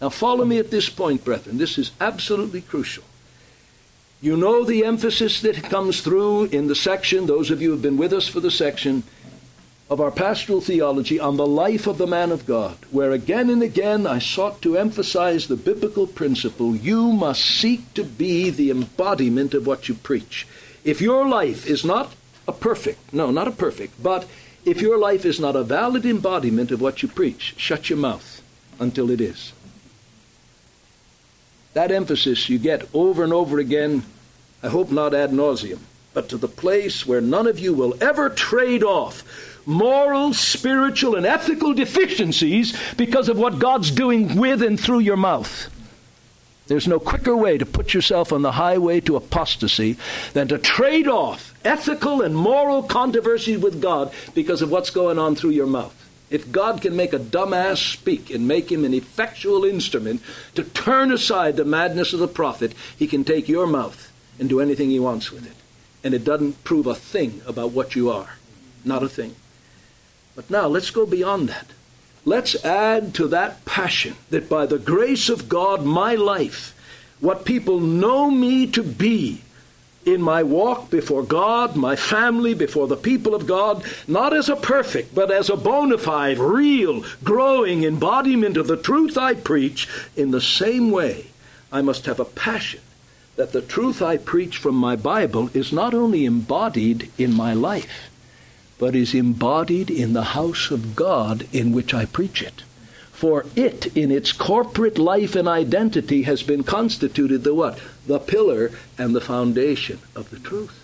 Now follow me at this point, brethren. This is absolutely crucial. You know the emphasis that comes through in the section, those of you who have been with us for the section, of our pastoral theology on the life of the man of God, where again and again I sought to emphasize the biblical principle, you must seek to be the embodiment of what you preach. If your life is not a perfect, no, not a perfect, but if your life is not a valid embodiment of what you preach, shut your mouth until it is. That emphasis you get over and over again, I hope not ad nauseum, but to the place where none of you will ever trade off moral, spiritual, and ethical deficiencies because of what God's doing with and through your mouth. There's no quicker way to put yourself on the highway to apostasy than to trade off ethical and moral controversies with God because of what's going on through your mouth. If God can make a dumbass speak and make him an effectual instrument to turn aside the madness of the prophet, he can take your mouth and do anything he wants with it. And it doesn't prove a thing about what you are. Not a thing. But now let's go beyond that. Let's add to that passion that by the grace of God, my life, what people know me to be, in my walk before God, my family, before the people of God, not as a perfect, but as a bona fide, real, growing embodiment of the truth I preach, in the same way, I must have a passion that the truth I preach from my Bible is not only embodied in my life, but is embodied in the house of God in which I preach it. For it, in its corporate life and identity, has been constituted the what? The pillar and the foundation of the truth.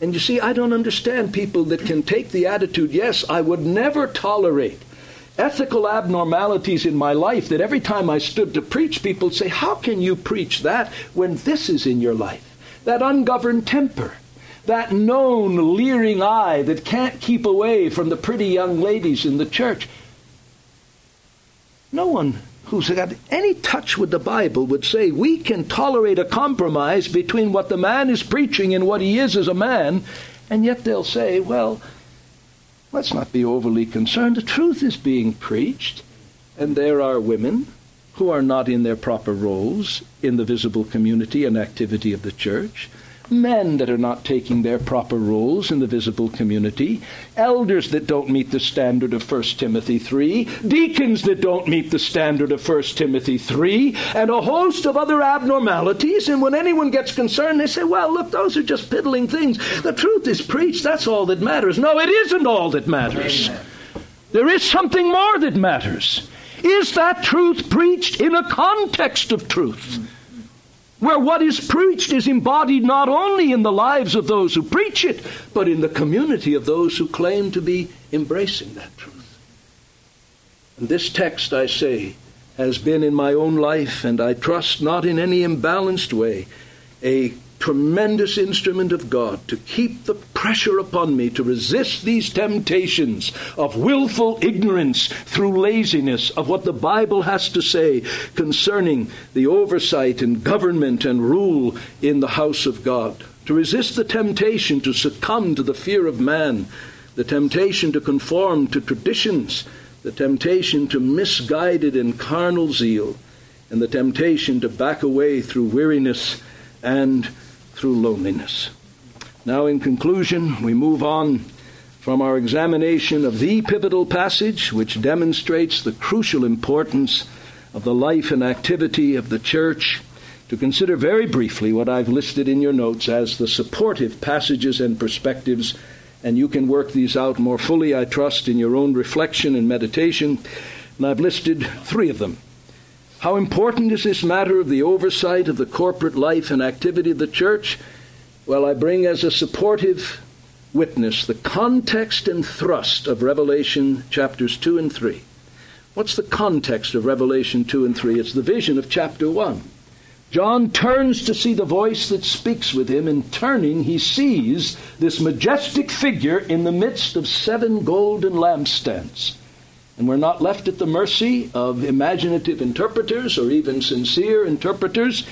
And you see, I don't understand people that can take the attitude, yes, I would never tolerate ethical abnormalities in my life, that every time I stood to preach, people say, how can you preach that when this is in your life? That ungoverned temper. That known leering eye that can't keep away from the pretty young ladies in the church. No one who's got any touch with the Bible would say we can tolerate a compromise between what the man is preaching and what he is as a man, and yet they'll say, well, let's not be overly concerned. The truth is being preached. And there are women who are not in their proper roles in the visible community and activity of the church, men that are not taking their proper roles in the visible community, elders that don't meet the standard of First Timothy three, deacons that don't meet the standard of First Timothy three, and a host of other abnormalities. And when anyone gets concerned, they say, well, look, those are just piddling things. The truth is preached. That's all that matters. No, it isn't all that matters. Amen. There is something more that matters. Is that truth preached in a context of truth, where what is preached is embodied not only in the lives of those who preach it, but in the community of those who claim to be embracing that truth? And this text, I say, has been in my own life, and I trust not in any imbalanced way, a tremendous instrument of God to keep the pressure upon me to resist these temptations of willful ignorance through laziness of what the Bible has to say concerning the oversight and government and rule in the house of God, to resist the temptation to succumb to the fear of man, the temptation to conform to traditions, the temptation to misguided and carnal zeal, and the temptation to back away through weariness and through loneliness. Now, in conclusion, we move on from our examination of the pivotal passage which demonstrates the crucial importance of the life and activity of the church to consider very briefly what I've listed in your notes as the supportive passages and perspectives, and you can work these out more fully, I trust, in your own reflection and meditation. And I've listed three of them. How important is this matter of the oversight of the corporate life and activity of the church? Well, I bring as a supportive witness the context and thrust of Revelation chapters two and three. What's the context of Revelation two and three? It's the vision of chapter one. John turns to see the voice that speaks with him, and turning, he sees this majestic figure in the midst of seven golden lampstands. And we're not left at the mercy of imaginative interpreters or even sincere interpreters.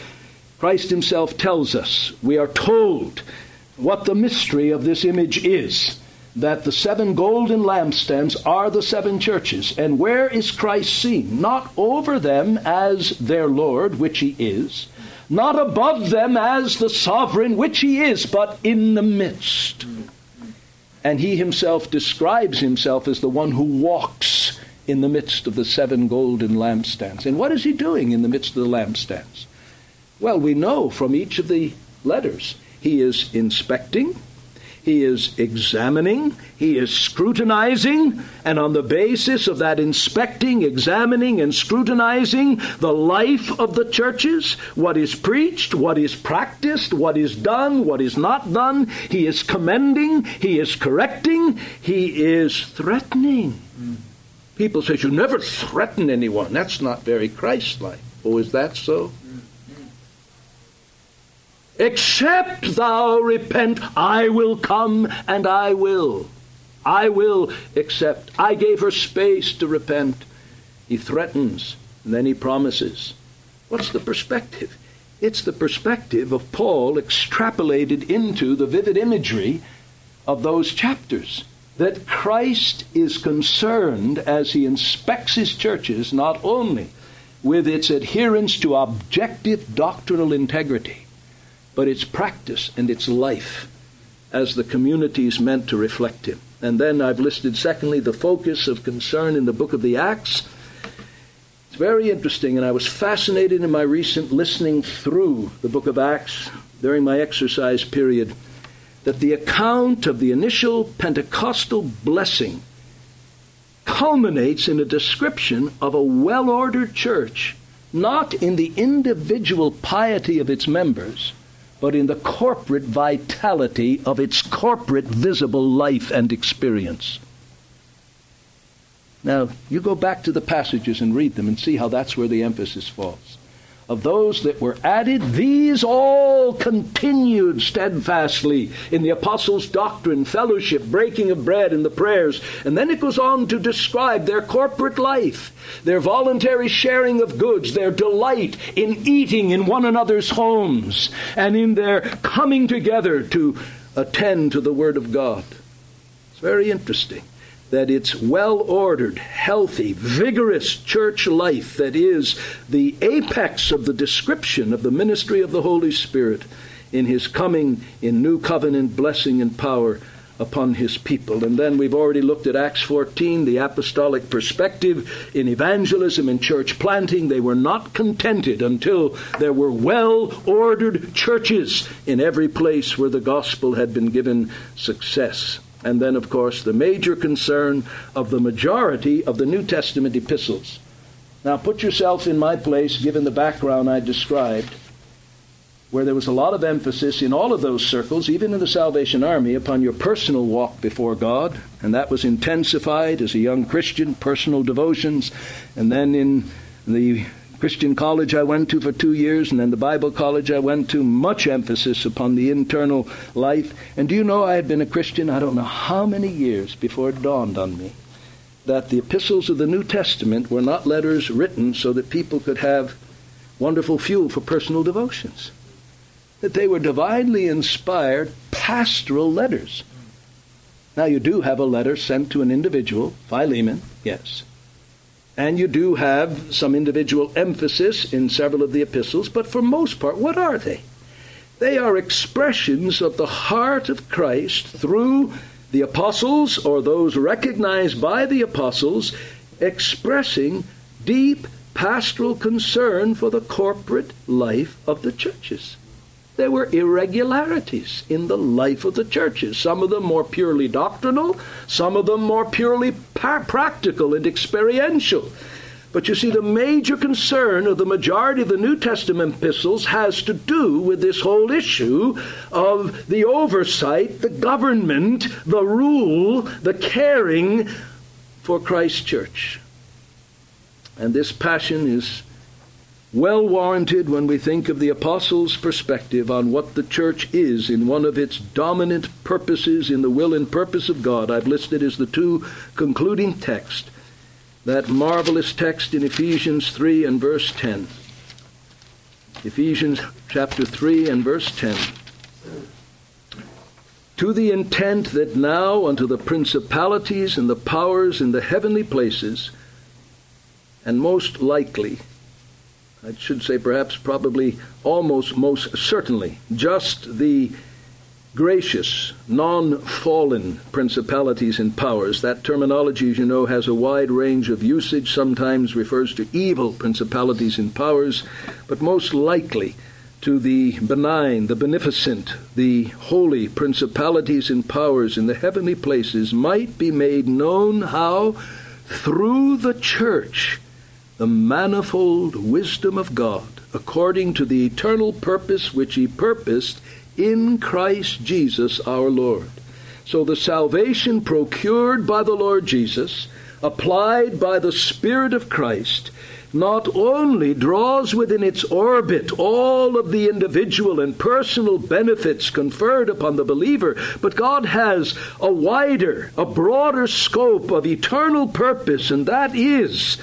Christ himself tells us, we are told what the mystery of this image is, that the seven golden lampstands are the seven churches. And where is Christ seen? Not over them as their Lord, which he is, not above them as the sovereign, which he is, but in the midst. And he himself describes himself as the one who walks in the midst of the seven golden lampstands. And what is he doing in the midst of the lampstands? Well, we know from each of the letters, he is inspecting, he is examining, he is scrutinizing, and on the basis of that inspecting, examining, and scrutinizing the life of the churches, what is preached, what is practiced, what is done, what is not done, he is commending, he is correcting, he is threatening. People say, you never threaten anyone. That's not very Christ-like. Oh, is that so? Except thou repent, I will come and I will. I will accept. I gave her space to repent. He threatens, and then he promises. What's the perspective? It's the perspective of Paul extrapolated into the vivid imagery of those chapters, that Christ is concerned as he inspects his churches not only with its adherence to objective doctrinal integrity, but its practice and its life as the community is meant to reflect him. And then I've listed, secondly, the focus of concern in the book of the Acts. It's very interesting, and I was fascinated in my recent listening through the book of Acts during my exercise period, that the account of the initial Pentecostal blessing culminates in a description of a well-ordered church, not in the individual piety of its members, but in the corporate vitality of its corporate visible life and experience. Now, you go back to the passages and read them and see how that's where the emphasis falls. Of those that were added, these all continued steadfastly in the apostles' doctrine, fellowship, breaking of bread, and the prayers. And then it goes on to describe their corporate life, their voluntary sharing of goods, their delight in eating in one another's homes, and in their coming together to attend to the Word of God. It's very interesting. that it's well-ordered, healthy, vigorous church life that is the apex of the description of the ministry of the Holy Spirit in His coming in new covenant blessing and power upon His people. And then we've already looked at Acts fourteen, the apostolic perspective in evangelism and church planting. They were not contented until there were well-ordered churches in every place where the gospel had been given success. And then, of course, the major concern of the majority of the New Testament epistles. Now, put yourself in my place, given the background I described, where there was a lot of emphasis in all of those circles, even in the Salvation Army, upon your personal walk before God. And that was intensified as a young Christian, personal devotions. And then in the Christian college I went to for two years, and then the Bible college I went to, much emphasis upon the internal life. And do you know, I had been a Christian I don't know how many years before it dawned on me that the epistles of the New Testament were not letters written so that people could have wonderful fuel for personal devotions. That they were divinely inspired pastoral letters. Now, you do have a letter sent to an individual, Philemon, yes. And you do have some individual emphasis in several of the epistles, but for most part, what are they? They are expressions of the heart of Christ through the apostles, or those recognized by the apostles, expressing deep pastoral concern for the corporate life of the churches. There were irregularities in the life of the churches, some of them more purely doctrinal, some of them more purely par- practical and experiential. But you see, the major concern of the majority of the New Testament epistles has to do with this whole issue of the oversight, the government, the rule, the caring for Christ's church. And this passion is well warranted when we think of the apostles' perspective on what the church is in one of its dominant purposes in the will and purpose of God. I've listed as the two concluding texts that marvelous text in Ephesians three and verse ten. Ephesians chapter three and verse ten. To the intent that now unto the principalities and the powers in the heavenly places, and most likely, I should say perhaps, probably, almost, most certainly, just the gracious, non-fallen principalities and powers. That terminology, as you know, has a wide range of usage, sometimes refers to evil principalities and powers, but most likely to the benign, the beneficent, the holy principalities and powers in the heavenly places might be made known how, through the church, the manifold wisdom of God, according to the eternal purpose which He purposed in Christ Jesus our Lord. So the salvation procured by the Lord Jesus, applied by the Spirit of Christ, not only draws within its orbit all of the individual and personal benefits conferred upon the believer, but God has a wider, a broader scope of eternal purpose, and that is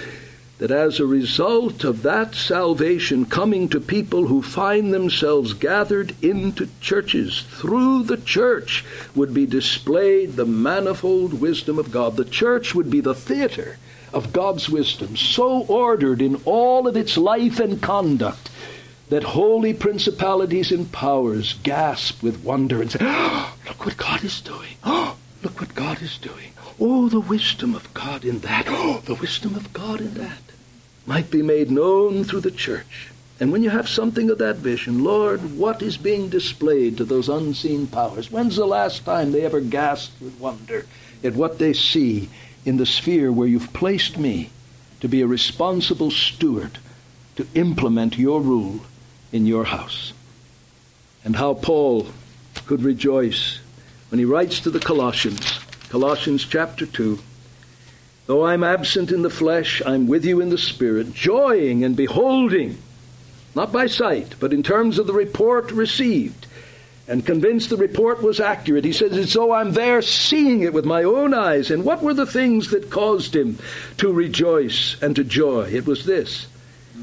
that as a result of that salvation coming to people who find themselves gathered into churches, through the church would be displayed the manifold wisdom of God. The church would be the theater of God's wisdom, so ordered in all of its life and conduct that holy principalities and powers gasp with wonder and say, oh, look what God is doing. Oh, look what God is doing. Oh, the wisdom of God in that. Oh, the wisdom of God in that might be made known through the church. And when you have something of that vision, Lord, what is being displayed to those unseen powers? When's the last time they ever gasped with wonder at what they see in the sphere where you've placed me to be a responsible steward to implement your rule in your house? And how Paul could rejoice when he writes to the Colossians, Colossians chapter two, though I'm absent in the flesh, I'm with you in the Spirit, joying and beholding, not by sight, but in terms of the report received, and convinced the report was accurate. He says, and so I'm there seeing it with my own eyes. And what were the things that caused him to rejoice and to joy? It was this,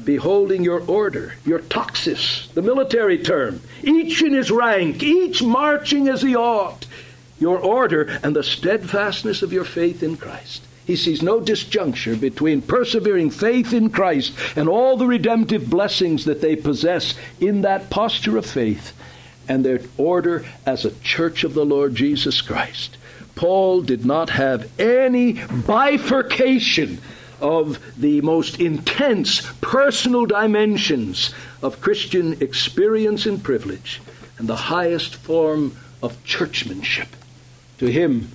beholding your order, your toxis, the military term, each in his rank, each marching as he ought, your order, and the steadfastness of your faith in Christ. He sees no disjuncture between persevering faith in Christ and all the redemptive blessings that they possess in that posture of faith and their order as a church of the Lord Jesus Christ. Paul did not have any bifurcation of the most intense personal dimensions of Christian experience and privilege and the highest form of churchmanship. To him,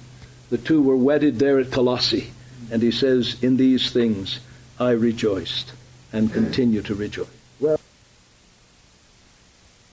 the two were wedded there at Colossae, and he says, in these things I rejoiced and continue to rejoice.